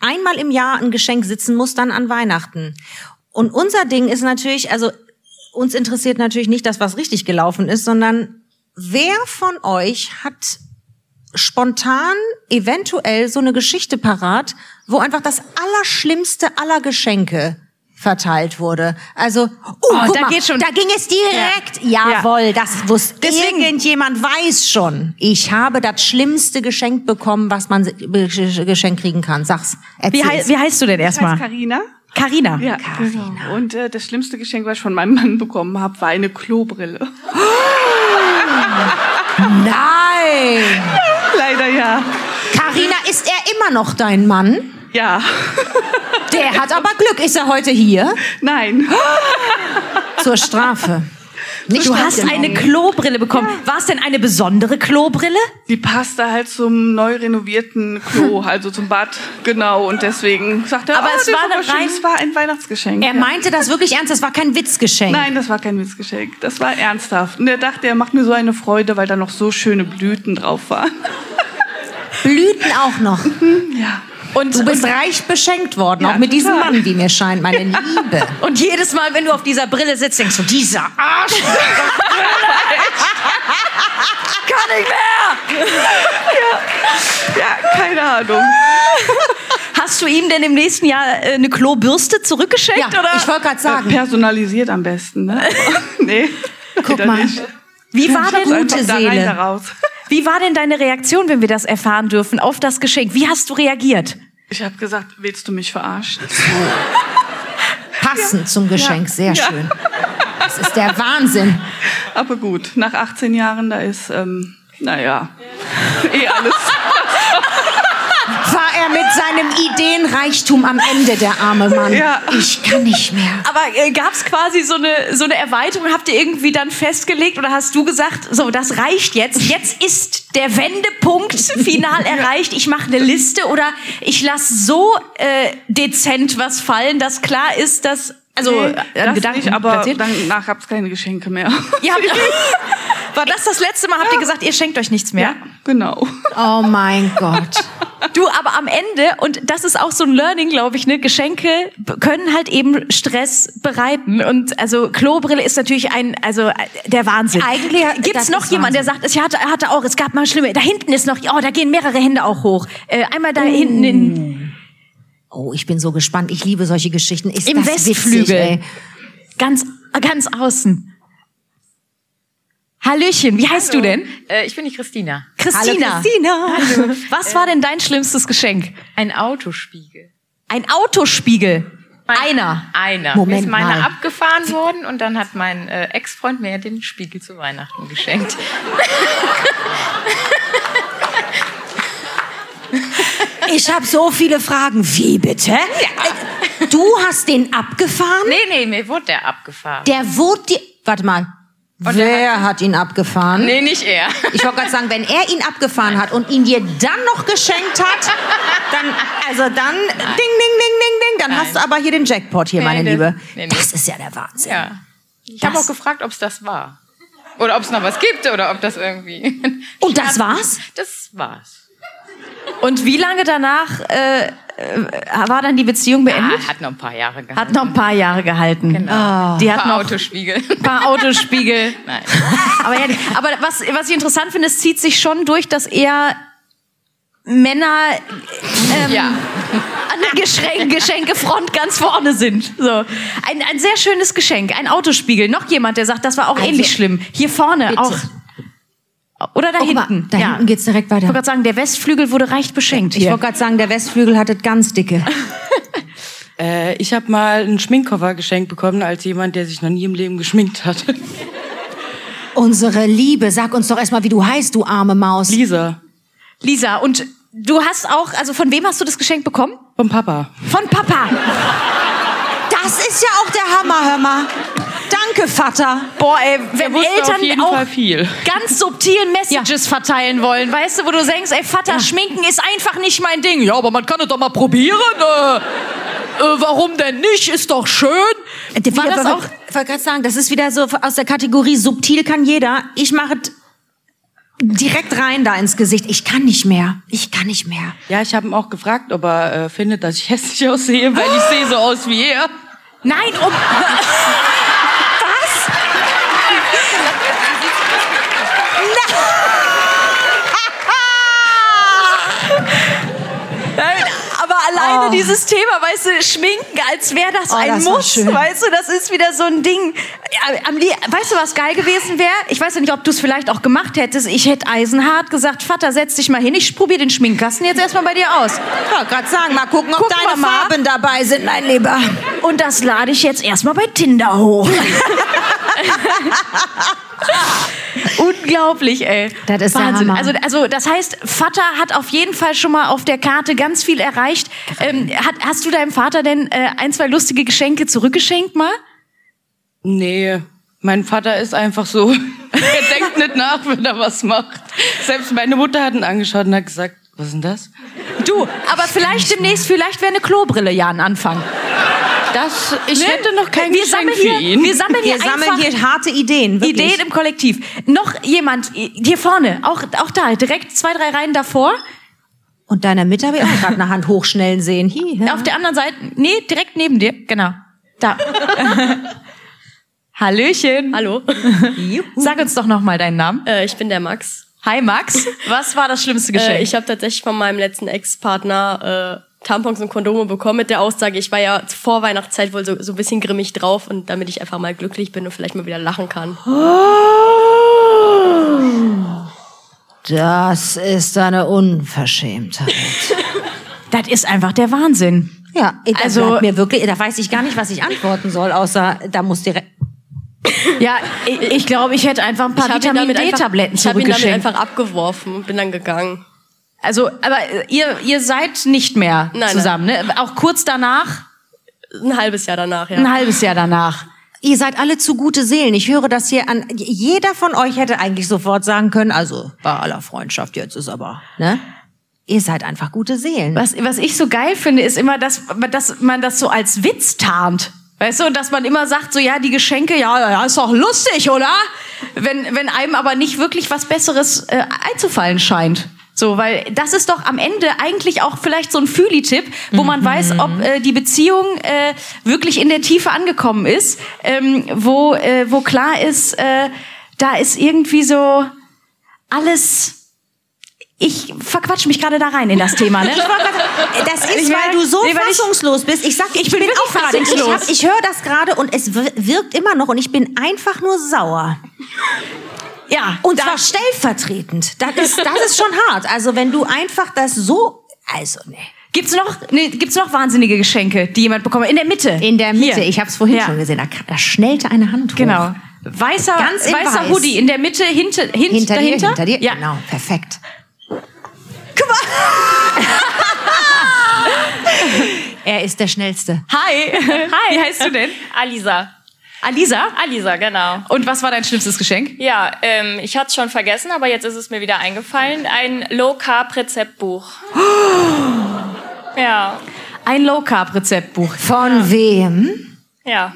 einmal im Jahr ein Geschenk sitzen muss, dann an Weihnachten. Und unser Ding ist natürlich, also uns interessiert natürlich nicht das, was richtig gelaufen ist, sondern wer von euch hat spontan eventuell so eine Geschichte parat, wo einfach das Allerschlimmste aller Geschenke verteilt wurde? Also, uh, oh, guck da, mal, geht schon. Da ging es direkt. Ja. Jawohl, das wusste Deswegen. Irgendjemand weiß schon, ich habe das schlimmste Geschenk bekommen, was man Geschenk kriegen kann. Sag's, erzähl's. Wie, hei- wie heißt du denn erstmal? Ich heiße Carina. Carina. Ja, Carina. Genau. Und äh, das schlimmste Geschenk, was ich von meinem Mann bekommen habe, war eine Klobrille. Nein! Leider ja. Carina, ist er immer noch dein Mann? Ja. Der hat aber Glück. Ist er heute hier? Nein. Zur Strafe. Nicht, du hast eine Klobrille bekommen. Ja. War es denn eine besondere Klobrille? Die passte halt zum neu renovierten Klo, also zum Bad, genau. Und deswegen sagte er, aber oh, es, war aber rein... es war ein Weihnachtsgeschenk. Er ja. meinte das wirklich ernst, das war kein Witzgeschenk. Nein, das war kein Witzgeschenk, das war ernsthaft. Und er dachte, er macht mir so eine Freude, weil da noch so schöne Blüten drauf waren. Blüten auch noch? Mhm, ja. Und du bist und reich beschenkt worden, ja, auch mit total. Diesem Mann, wie mir scheint, meine ja. Liebe. Und jedes Mal, wenn du auf dieser Brille sitzt, denkst du, dieser Arsch. Kann ich mehr! Ja. ja, keine Ahnung. Hast du ihm denn im nächsten Jahr äh, eine Klobürste zurückgeschenkt? Ja, oder? Ich wollte gerade sagen. Ja, personalisiert am besten, ne? Nee. Guck mal. Nicht. Wie war denn gute Seele? Da rein, da raus. Wie war denn deine Reaktion, wenn wir das erfahren dürfen, auf das Geschenk? Wie hast du reagiert? Ich habe gesagt, willst du mich verarschen? So. Passend ja. zum Geschenk, ja. sehr ja. schön. Das ist der Wahnsinn. Aber gut, nach achtzehn Jahren, da ist, ähm, naja, eh alles. War er mit seinem Ideenreichtum am Ende, der arme Mann. Ja. Ich kann nicht mehr. Aber äh, gab's quasi so eine, so eine Erweiterung? Habt ihr irgendwie dann festgelegt oder hast du gesagt, so, das reicht jetzt. Jetzt ist der Wendepunkt final erreicht. Ich mache eine Liste oder ich lasse so äh, dezent was fallen, dass klar ist, dass... Also, nee, das Gedanken nicht, aber platziert. Danach gab's keine Geschenke mehr. Ja, war das das letzte Mal? Habt ihr gesagt, ihr schenkt euch nichts mehr? Ja, genau. Oh mein Gott. Du, aber am Ende, und das ist auch so ein Learning, glaube ich, ne? Geschenke können halt eben Stress bereiten. Und also Klobrille ist natürlich ein, also der Wahnsinn. Eigentlich gibt's noch jemanden, der sagt, ich hatte, hatte auch, es gab mal schlimme, da hinten ist noch, oh, da gehen mehrere Hände auch hoch. Äh, einmal da mm. hinten in... Oh, ich bin so gespannt. Ich liebe solche Geschichten. Ist im das Westflügel. Witzig, ey. Ganz, ganz außen. Hallöchen, wie Hallo. heißt du denn? Äh, ich bin die Christina. Christina. Hallo Christina. Hallo. Was war denn dein schlimmstes Geschenk? Ein Autospiegel. Ein Autospiegel? Mein, einer. Einer. Moment, ist meine mal. abgefahren worden und dann hat mein äh, Ex-Freund mir ja den Spiegel zu Weihnachten geschenkt. Ich habe so viele Fragen. Wie bitte? Ja. Du hast den abgefahren? Nee, nee, mir wurde der abgefahren. Der wurde die... Warte mal. Und Wer hat, hat ihn abgefahren? Nee, nicht er. Ich wollte gerade sagen, wenn er ihn abgefahren Nein. hat und ihn dir dann noch geschenkt hat, dann, also dann, Nein. ding, ding, ding, ding, ding, dann Nein. hast du aber hier den Jackpot hier, nee, meine nee, Liebe. Nee, nee. Das ist ja der Wahnsinn. Ja. Ich habe auch gefragt, ob es das war. Oder ob es noch was gibt oder ob das irgendwie... Und das war's? Das war's. Und wie lange danach äh, war dann die Beziehung beendet? Ja, hat noch ein paar Jahre gehalten. Hat noch ein paar Jahre gehalten. Genau. Oh. Die hat ein paar noch Autospiegel. Ein paar Autospiegel. Nein. Aber, ja, aber was, was ich interessant finde, es zieht sich schon durch, dass eher Männer ähm, ja. an der Geschenk- Geschenkefront ganz vorne sind. So. Ein, ein sehr schönes Geschenk, ein Autospiegel. Noch jemand, der sagt, das war auch also, ähnlich schlimm. Hier vorne bitte. auch. Oder da oh, hinten. Da ja. hinten geht's direkt weiter. Ich wollte gerade sagen, der Westflügel wurde reich beschenkt. Ich wollte gerade sagen, der Westflügel hatte ganz dicke. äh, ich habe mal einen Schminkkoffer geschenkt bekommen, als jemand, der sich noch nie im Leben geschminkt hat. Unsere Liebe, sag uns doch erstmal, wie du heißt, du arme Maus. Lisa. Lisa, und du hast auch, also von wem hast du das Geschenk bekommen? Von Papa. Von Papa. Das ist ja auch der Hammer, hör mal. Danke, Vater. Boah, ey, wenn Eltern auch viel. ganz subtil Messages ja. verteilen wollen, weißt du, wo du denkst, ey, Vater, ja. schminken ist einfach nicht mein Ding. Ja, aber man kann es doch mal probieren. Äh, äh, warum denn nicht? Ist doch schön. Ich wollte gerade sagen, das ist wieder so aus der Kategorie, subtil kann jeder. Ich mache es direkt rein da ins Gesicht. Ich kann nicht mehr. Ich kann nicht mehr. Ja, ich habe ihn auch gefragt, ob er äh, findet, dass ich hässlich aussehe, weil ich sehe so aus wie er. Nein, um... Was? Nein, aber alleine oh. dieses Thema, weißt du, schminken, als wäre das oh, ein das Muss, weißt du, das ist wieder so ein Ding. Am, weißt du, was geil gewesen wäre? Ich weiß ja nicht, ob du es vielleicht auch gemacht hättest. Ich hätte eisenhart gesagt, Vater, setz dich mal hin, ich probiere den Schminkkasten jetzt erstmal bei dir aus. Ich wollte gerade sagen, mal gucken, ob Guck deine mal Farben mal. dabei sind, mein Lieber. Und das lade ich jetzt erstmal bei Tinder hoch. Unglaublich, ey. Das ist Wahnsinn. Also, also, das heißt, Vater hat auf jeden Fall schon mal auf der Karte ganz viel erreicht. Ähm, hat, hast du deinem Vater denn äh, ein, zwei lustige Geschenke zurückgeschenkt mal? Nee, mein Vater ist einfach so. Er denkt nicht nach, wenn er was macht. Selbst meine Mutter hat ihn angeschaut und hat gesagt, was ist denn das? Du, aber vielleicht demnächst, vielleicht wäre eine Klobrille ja ein Anfang. Das, ich ne? hätte noch kein wir Geschenk hier, für ihn. Wir sammeln hier, wir sammeln hier harte Ideen. Wirklich. Ideen im Kollektiv. Noch jemand hier vorne, auch, auch da, direkt zwei, drei Reihen davor. Und deiner Mitte habe ich auch gerade eine Hand hochschnellen sehen. Hi, ja. Auf der anderen Seite, nee, direkt neben dir, genau. Da. Hallöchen. Hallo. Sag uns doch nochmal deinen Namen. Äh, ich bin der Max. Hi Max. Was war das schlimmste Geschenk? Äh, ich habe tatsächlich von meinem letzten Ex-Partner... Äh, Tampons und Kondome bekommen mit der Aussage, ich war ja vor Weihnachtszeit wohl so, so ein bisschen grimmig drauf und damit ich einfach mal glücklich bin und vielleicht mal wieder lachen kann. Oh, das ist eine Unverschämtheit. Das ist einfach der Wahnsinn. Ja, also mir wirklich, da weiß ich gar nicht, was ich antworten soll, außer da muss direkt... Ja, ich, ich glaube, ich hätte einfach ein paar Vitamin-D-Tabletten zurückgeschenkt. Ich habe ihn damit einfach abgeworfen und bin dann gegangen. Also, aber ihr, ihr seid nicht mehr nein, zusammen, nein. ne? Auch kurz danach? Ein halbes Jahr danach, ja. Ein halbes Jahr danach. Ihr seid alle zu gute Seelen. Ich höre das hier an. Jeder von euch hätte eigentlich sofort sagen können, also bei aller Freundschaft jetzt ist aber, ne? Ihr seid einfach gute Seelen. Was, was ich so geil finde, ist immer, dass, dass man das so als Witz tarnt. Weißt du, dass man immer sagt, so ja, die Geschenke, ja, ja, ist doch lustig, oder? Wenn, wenn einem aber nicht wirklich was Besseres äh, einzufallen scheint. So, weil das ist doch am Ende eigentlich auch vielleicht so ein Fühli-Tipp, wo man mhm. weiß, ob äh, die Beziehung äh, wirklich in der Tiefe angekommen ist, ähm, wo, äh, wo klar ist, äh, da ist irgendwie so alles... Ich verquatsche mich gerade da rein in das Thema, ne? Das ist, weil du so nee, weil fassungslos ich, bist. Ich sag, ich, ich bin, bin auch fassungslos. Ich, ich höre das gerade und es wirkt immer noch und ich bin einfach nur sauer. Ja, und zwar stellvertretend. Das ist, das ist schon hart. Also wenn du einfach das so, also ne. Gibt's noch, nee, gibt's noch wahnsinnige Geschenke, die jemand bekommt? In der Mitte. In der Mitte. Hier. Ich habe es vorhin ja. schon gesehen. Da, da schnellte eine Hand hoch. Genau. Weißer, Ganz in weißer weiß. Hoodie in der Mitte, hinter, hint, hinter dahinter. Dir, hinter dir. Ja. Genau. Perfekt. Guck mal. Er ist der Schnellste. Hi. Hi. Wie heißt du denn? Alisa. Alisa? Alisa, genau. Und was war dein schlimmstes Geschenk? Ja, ähm, ich hatte es schon vergessen, aber jetzt ist es mir wieder eingefallen. Ein Low-Carb-Rezeptbuch. Oh. Ja. Ein Low-Carb-Rezeptbuch. Von ja. wem? Ja.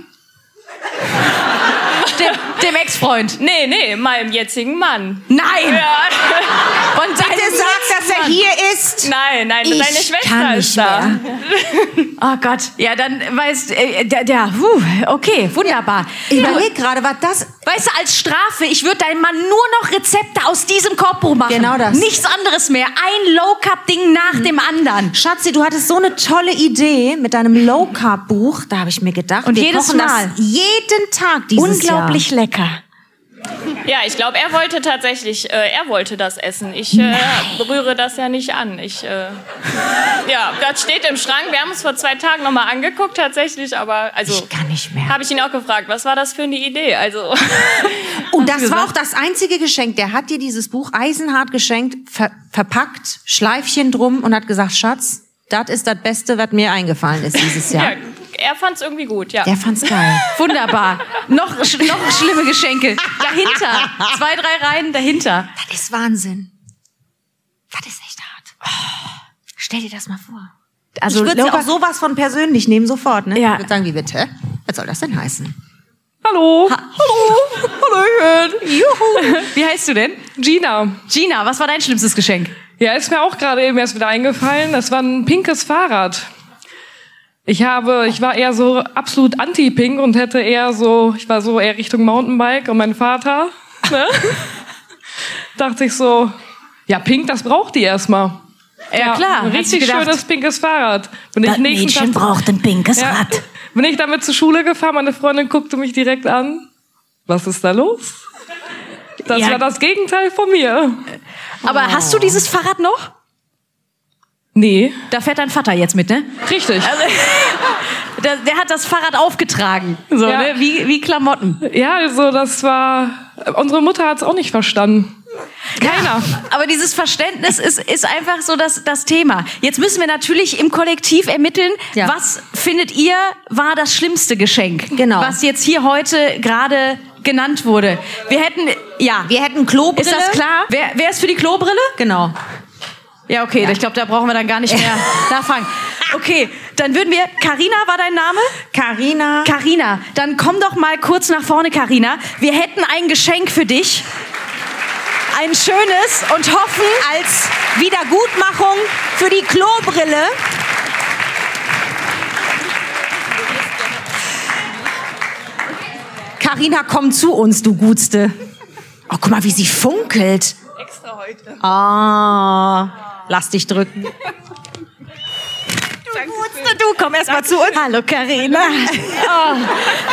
Dem, dem Ex-Freund? Nee, nee, meinem jetzigen Mann. Nein! Ja. Und bitte sag, dass er hier ist. Nein, nein, ich deine Schwester ist da. Mehr. Oh Gott, ja, dann weißt äh, der, der uh, okay, wunderbar. Ich überleg gerade, was das... Weißt du, als Strafe, ich würde deinem Mann nur noch Rezepte aus diesem Korpo machen. Genau das. Nichts anderes mehr. Ein Low-Carb-Ding nach mhm. dem anderen. Schatzi, du hattest so eine tolle Idee mit deinem Low-Carb-Buch. Da habe ich mir gedacht, und wir jedes Mal. Jeden Tag dieses Jahr. Unglaublich lecker. Ja, ich glaube, er wollte tatsächlich, äh, er wollte das essen. Ich äh, berühre das ja nicht an. Ich, äh, ja, das steht im Schrank. Wir haben es vor zwei Tagen nochmal angeguckt tatsächlich, aber also ich kann nicht mehr. Habe ich ihn auch gefragt, was war das für eine Idee? Also und das war auch das einzige Geschenk. Der hat dir dieses Buch eisenhart geschenkt, ver- verpackt, Schleifchen drum und hat gesagt, Schatz, das ist das Beste, was mir eingefallen ist dieses Jahr. Ja. Er fand's irgendwie gut, ja. Er fand's geil. Wunderbar. Noch, noch schlimme Geschenke. Dahinter. Zwei, drei Reihen dahinter. Das ist Wahnsinn. Das ist echt hart. Oh. Stell dir das mal vor. Also, ich würde ja auch sowas von persönlich nehmen, sofort, ne? Ja. Ich würde sagen, wie bitte? Was soll das denn heißen? Hallo. Ha- Hallo. Hallöchen. Juhu. Wie heißt du denn? Gina. Gina, was war dein schlimmstes Geschenk? Ja, ist mir auch gerade eben erst wieder eingefallen. Das war ein pinkes Fahrrad. Ich habe, ich war eher so absolut anti-pink und hätte eher so, ich war so eher Richtung Mountainbike und mein Vater, ne, dachte ich so, ja, pink, das braucht die erstmal. Ja, ja klar. Ein richtig schönes pinkes Fahrrad. Bin das ich Mädchen Tag, braucht ein pinkes ja, Rad. Bin ich damit zur Schule gefahren, meine Freundin guckte mich direkt an. Was ist da los? Das ja. war das Gegenteil von mir. Aber oh. hast du dieses Fahrrad noch? Nee. Da fährt dein Vater jetzt mit, ne? Richtig. Also, der, der hat das Fahrrad aufgetragen. So, ja. ne? Wie, wie Klamotten. Ja, also das war... Unsere Mutter hat's auch nicht verstanden. Keiner. Ja, aber dieses Verständnis ist, ist einfach so das, das Thema. Jetzt müssen wir natürlich im Kollektiv ermitteln, ja. was findet ihr war das schlimmste Geschenk? Genau. Was jetzt hier heute gerade... genannt wurde. Wir hätten, ja. Wir hätten Klobrille. Ist das klar? Wer, wer ist für die Klobrille? Genau. Ja, okay, ja. ich glaube, da brauchen wir dann gar nicht mehr nachfragen. Okay, dann würden wir, Carina war dein Name? Carina. Carina, dann komm doch mal kurz nach vorne, Carina. Wir hätten ein Geschenk für dich. Ein schönes und hoffen als Wiedergutmachung für die Klobrille. Carina, komm zu uns, du Gutste. Oh, guck mal, wie sie funkelt. Extra heute. Ah, lass dich drücken. Du Gutste, du, komm erst mal zu uns. Hallo, Carina. Oh,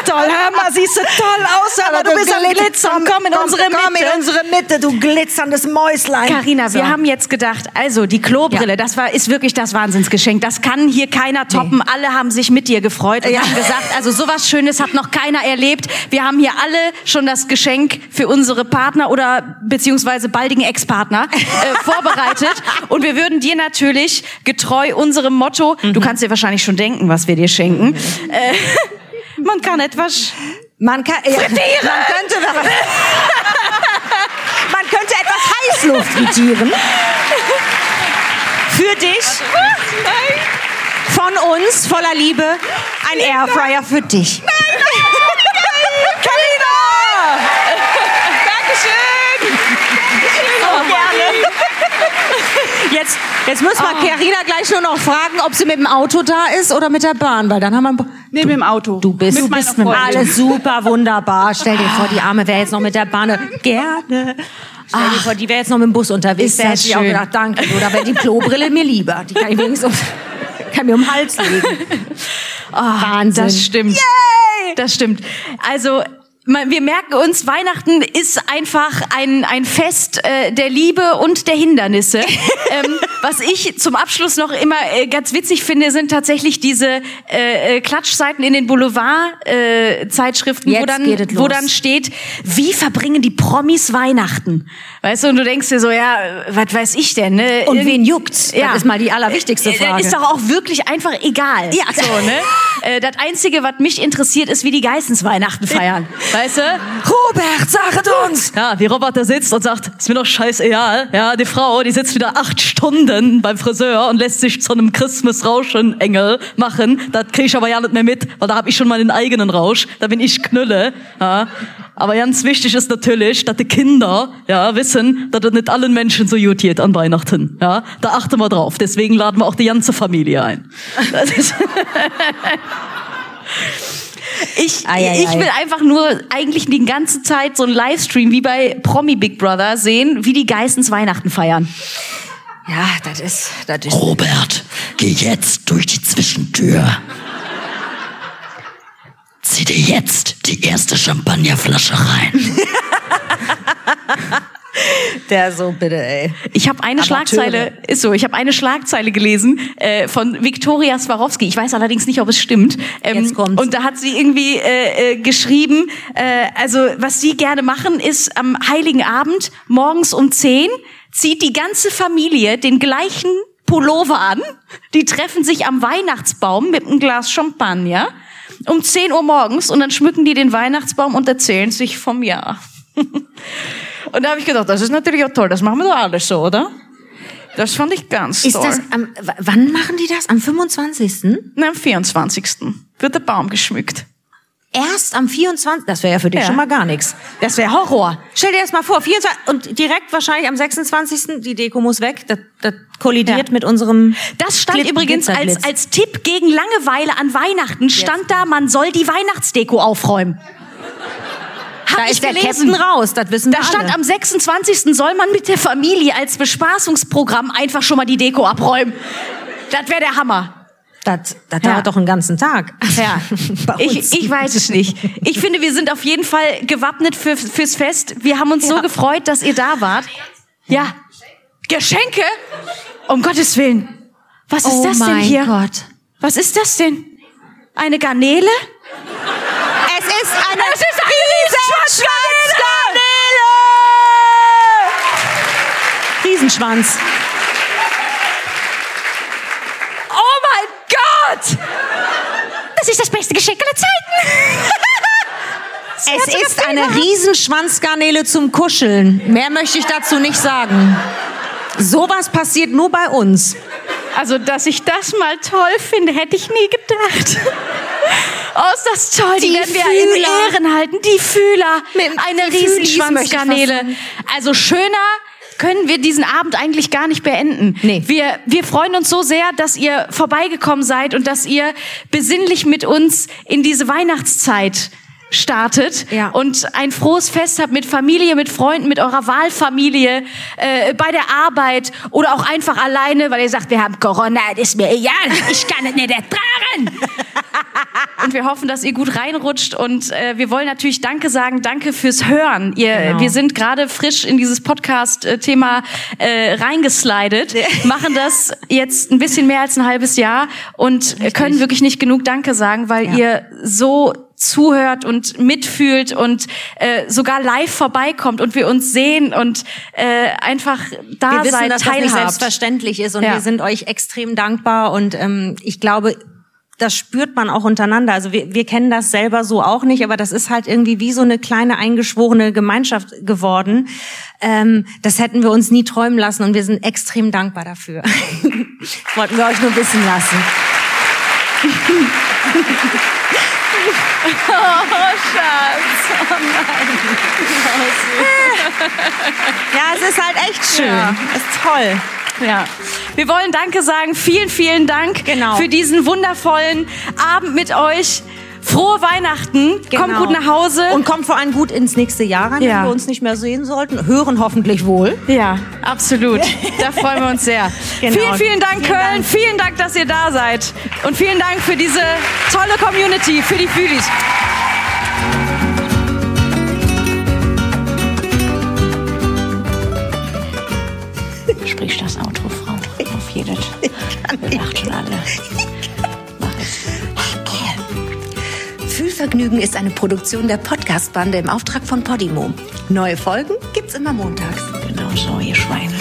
toll, hör mal, siehst du toll aus, aber, aber du, du bist am Glitzern. Komm in unsere Mitte. Komm in unsere Mitte, du glitzerndes Mäuslein. Carina, so. Wir haben jetzt gedacht, also die Klobrille, ja. das war, ist wirklich das Wahnsinnsgeschenk. Das kann hier keiner toppen. Nee. Alle haben sich mit dir gefreut und ja. haben gesagt, also sowas Schönes hat noch keiner erlebt. Wir haben hier alle schon das Geschenk für unsere Partner oder beziehungsweise baldigen Ex-Partner äh, vorbereitet. Und wir würden dir natürlich getreu unserem Motto, du kannst dir wahrscheinlich schon denken, was wir dir schenken. Äh, man kann etwas... Man kann... Ja, frittieren! Man könnte, man könnte etwas Heißluft frittieren. Für dich. Von uns, voller Liebe, ein Airfryer für dich. Nein, nein, nein! Carina! Dankeschön! Dankeschön! Gerne. Jetzt, jetzt müssen wir oh. Carina gleich nur noch fragen, ob sie mit dem Auto da ist oder mit der Bahn, weil dann haben wir ein... Nee, du, mit dem Auto. Du bist, mit du bist mit alles super wunderbar. Stell dir vor, die Arme wäre jetzt noch mit der Bahn. Gerne. Stell dir Ach, vor, die wäre jetzt noch mit dem Bus unterwegs. Ist das hätte schön. Ich auch gedacht, danke. Oder wäre die Klobrille mir lieber. Die kann ich wenigstens um, kann mir um den Hals legen. Oh, Wahnsinn. Das stimmt. Yay! Das stimmt. Also... wir merken uns, Weihnachten ist einfach ein, ein Fest äh, der Liebe und der Hindernisse. ähm, was ich zum Abschluss noch immer äh, ganz witzig finde, sind tatsächlich diese äh, Klatschseiten in den Boulevard-Zeitschriften, äh, wo, dann, wo dann steht, wie verbringen die Promis Weihnachten? Weißt du, und du denkst dir so, ja, was weiß ich denn? Ne? Und wen juckt's? Ja. Das ist mal die allerwichtigste Frage. Ist doch auch wirklich einfach egal. Ja. So, ne? äh, das Einzige, was mich interessiert, ist, wie die Geissens Weihnachten feiern. Weißt du? Robert, saget uns! Ja, wie Robert da sitzt und sagt, ist mir doch scheißegal. Ja, die Frau, die sitzt wieder acht Stunden beim Friseur und lässt sich zu einem Christmas-Rauschen-Engel machen. Das kriege ich aber ja nicht mehr mit, weil da habe ich schon meinen eigenen Rausch. Da bin ich Knülle. Ja. Aber ganz wichtig ist natürlich, dass die Kinder ja wissen, dass es nicht allen Menschen so gut geht an Weihnachten. Ja, da achten wir drauf. Deswegen laden wir auch die ganze Familie ein. Das ist Ich, ei, ei, ich will einfach nur eigentlich die ganze Zeit so einen Livestream wie bei Promi Big Brother sehen, wie die Geissens Weihnachten feiern. Ja, das ist, das ist... Robert, geh jetzt durch die Zwischentür. Zieh dir jetzt die erste Champagnerflasche rein. Der so, bitte, ey. Ich habe eine Amateure. Schlagzeile, ist so, ich habe eine Schlagzeile gelesen äh, von Viktoria Swarovski. Ich weiß allerdings nicht, ob es stimmt. Ähm, Jetzt kommt's. Und da hat sie irgendwie äh, äh, geschrieben, äh, also was sie gerne machen, ist am Heiligen Abend morgens um zehn zieht die ganze Familie den gleichen Pullover an. Die treffen sich am Weihnachtsbaum mit einem Glas Champagner um zehn Uhr morgens und dann schmücken die den Weihnachtsbaum und erzählen sich vom Jahr. Und da habe ich gedacht, das ist natürlich auch toll, das machen wir doch alles so, oder? Das fand ich ganz ist toll. Das am, wann machen die das? Am fünfundzwanzigsten? Nein, am vierundzwanzigsten wird der Baum geschmückt. Erst am vierundzwanzigsten? Das wäre ja für dich ja schon mal gar nichts. Das wäre Horror. Stell dir das mal vor, vierundzwanzigsten und direkt wahrscheinlich am sechsundzwanzigsten die Deko muss weg, das, das kollidiert ja mit unserem... Das stand Glitz, übrigens als, als Tipp gegen Langeweile an Weihnachten, stand Jetzt. da, man soll die Weihnachtsdeko aufräumen. Da ist der Kästen raus, das wissen wir alle. Da stand am sechsundzwanzigsten soll man mit der Familie als Bespaßungsprogramm einfach schon mal die Deko abräumen. Das wäre der Hammer. Das, das ja. dauert doch einen ganzen Tag. Ja. ich, ich weiß es nicht. Ich finde, wir sind auf jeden Fall gewappnet für, fürs Fest. Wir haben uns ja so gefreut, dass ihr da wart. Ja. Geschenke? Um Gottes Willen. Was ist oh das denn hier? Oh mein Gott. Was ist das denn? Eine Garnele? Es ist eine... Es ist eine Riesenschwanzgarnele! Riesenschwanz. Oh mein Gott! Das ist das beste Geschenk aller Zeiten! Es ist eine Riesenschwanzgarnele zum Kuscheln. Mehr möchte ich dazu nicht sagen. Sowas passiert nur bei uns. Also, dass ich das mal toll finde, hätte ich nie gedacht. Oh, ist das toll. Die, die werden wir Fühler in Ehren halten. Die Fühler. Mit eine Riesenschwanzgarnele. Also schöner können wir diesen Abend eigentlich gar nicht beenden. Nee. Wir, wir freuen uns so sehr, dass ihr vorbeigekommen seid und dass ihr besinnlich mit uns in diese Weihnachtszeit startet ja. und ein frohes Fest habt mit Familie, mit Freunden, mit eurer Wahlfamilie, äh, bei der Arbeit oder auch einfach alleine, weil ihr sagt, wir haben Corona, das ist mir egal, ich kann es nicht ertragen. Und wir hoffen, dass ihr gut reinrutscht und äh, wir wollen natürlich Danke sagen, danke fürs Hören. Ihr, genau. Wir sind gerade frisch in dieses Podcast-Thema äh, reingeslidet, machen das jetzt ein bisschen mehr als ein halbes Jahr und Richtig. können wirklich nicht genug Danke sagen, weil ja. ihr so zuhört und mitfühlt und äh, sogar live vorbeikommt und wir uns sehen und äh, einfach da wir seid, wissen, dass teilhabt. Das nicht selbstverständlich ist und ja. wir sind euch extrem dankbar und ähm, ich glaube, das spürt man auch untereinander. Also wir, wir kennen das selber so auch nicht, aber das ist halt irgendwie wie so eine kleine eingeschworene Gemeinschaft geworden. Ähm, das hätten wir uns nie träumen lassen und wir sind extrem dankbar dafür. Wollten wir euch nur wissen lassen. Oh, Schatz. Oh nein. Ja, es ist halt echt schön. Ja. Es ist toll. Ja. Wir wollen Danke sagen. Vielen, vielen Dank genau. für diesen wundervollen Abend mit euch. Frohe Weihnachten. Genau. Kommt gut nach Hause. Und kommt vor allem gut ins nächste Jahr rein, ja. wenn wir uns nicht mehr sehen sollten. Hören hoffentlich wohl. Ja, absolut. Da freuen wir uns sehr. Genau. Vielen, vielen Dank, vielen Köln. Dank. Vielen Dank, dass ihr da seid. Und vielen Dank für diese tolle Community, für die Fühlis. Fühlvergnügen ist eine Produktion der Podcastbande im Auftrag von Podimo. Neue Folgen gibt's immer montags. Genau so, ihr Schweine.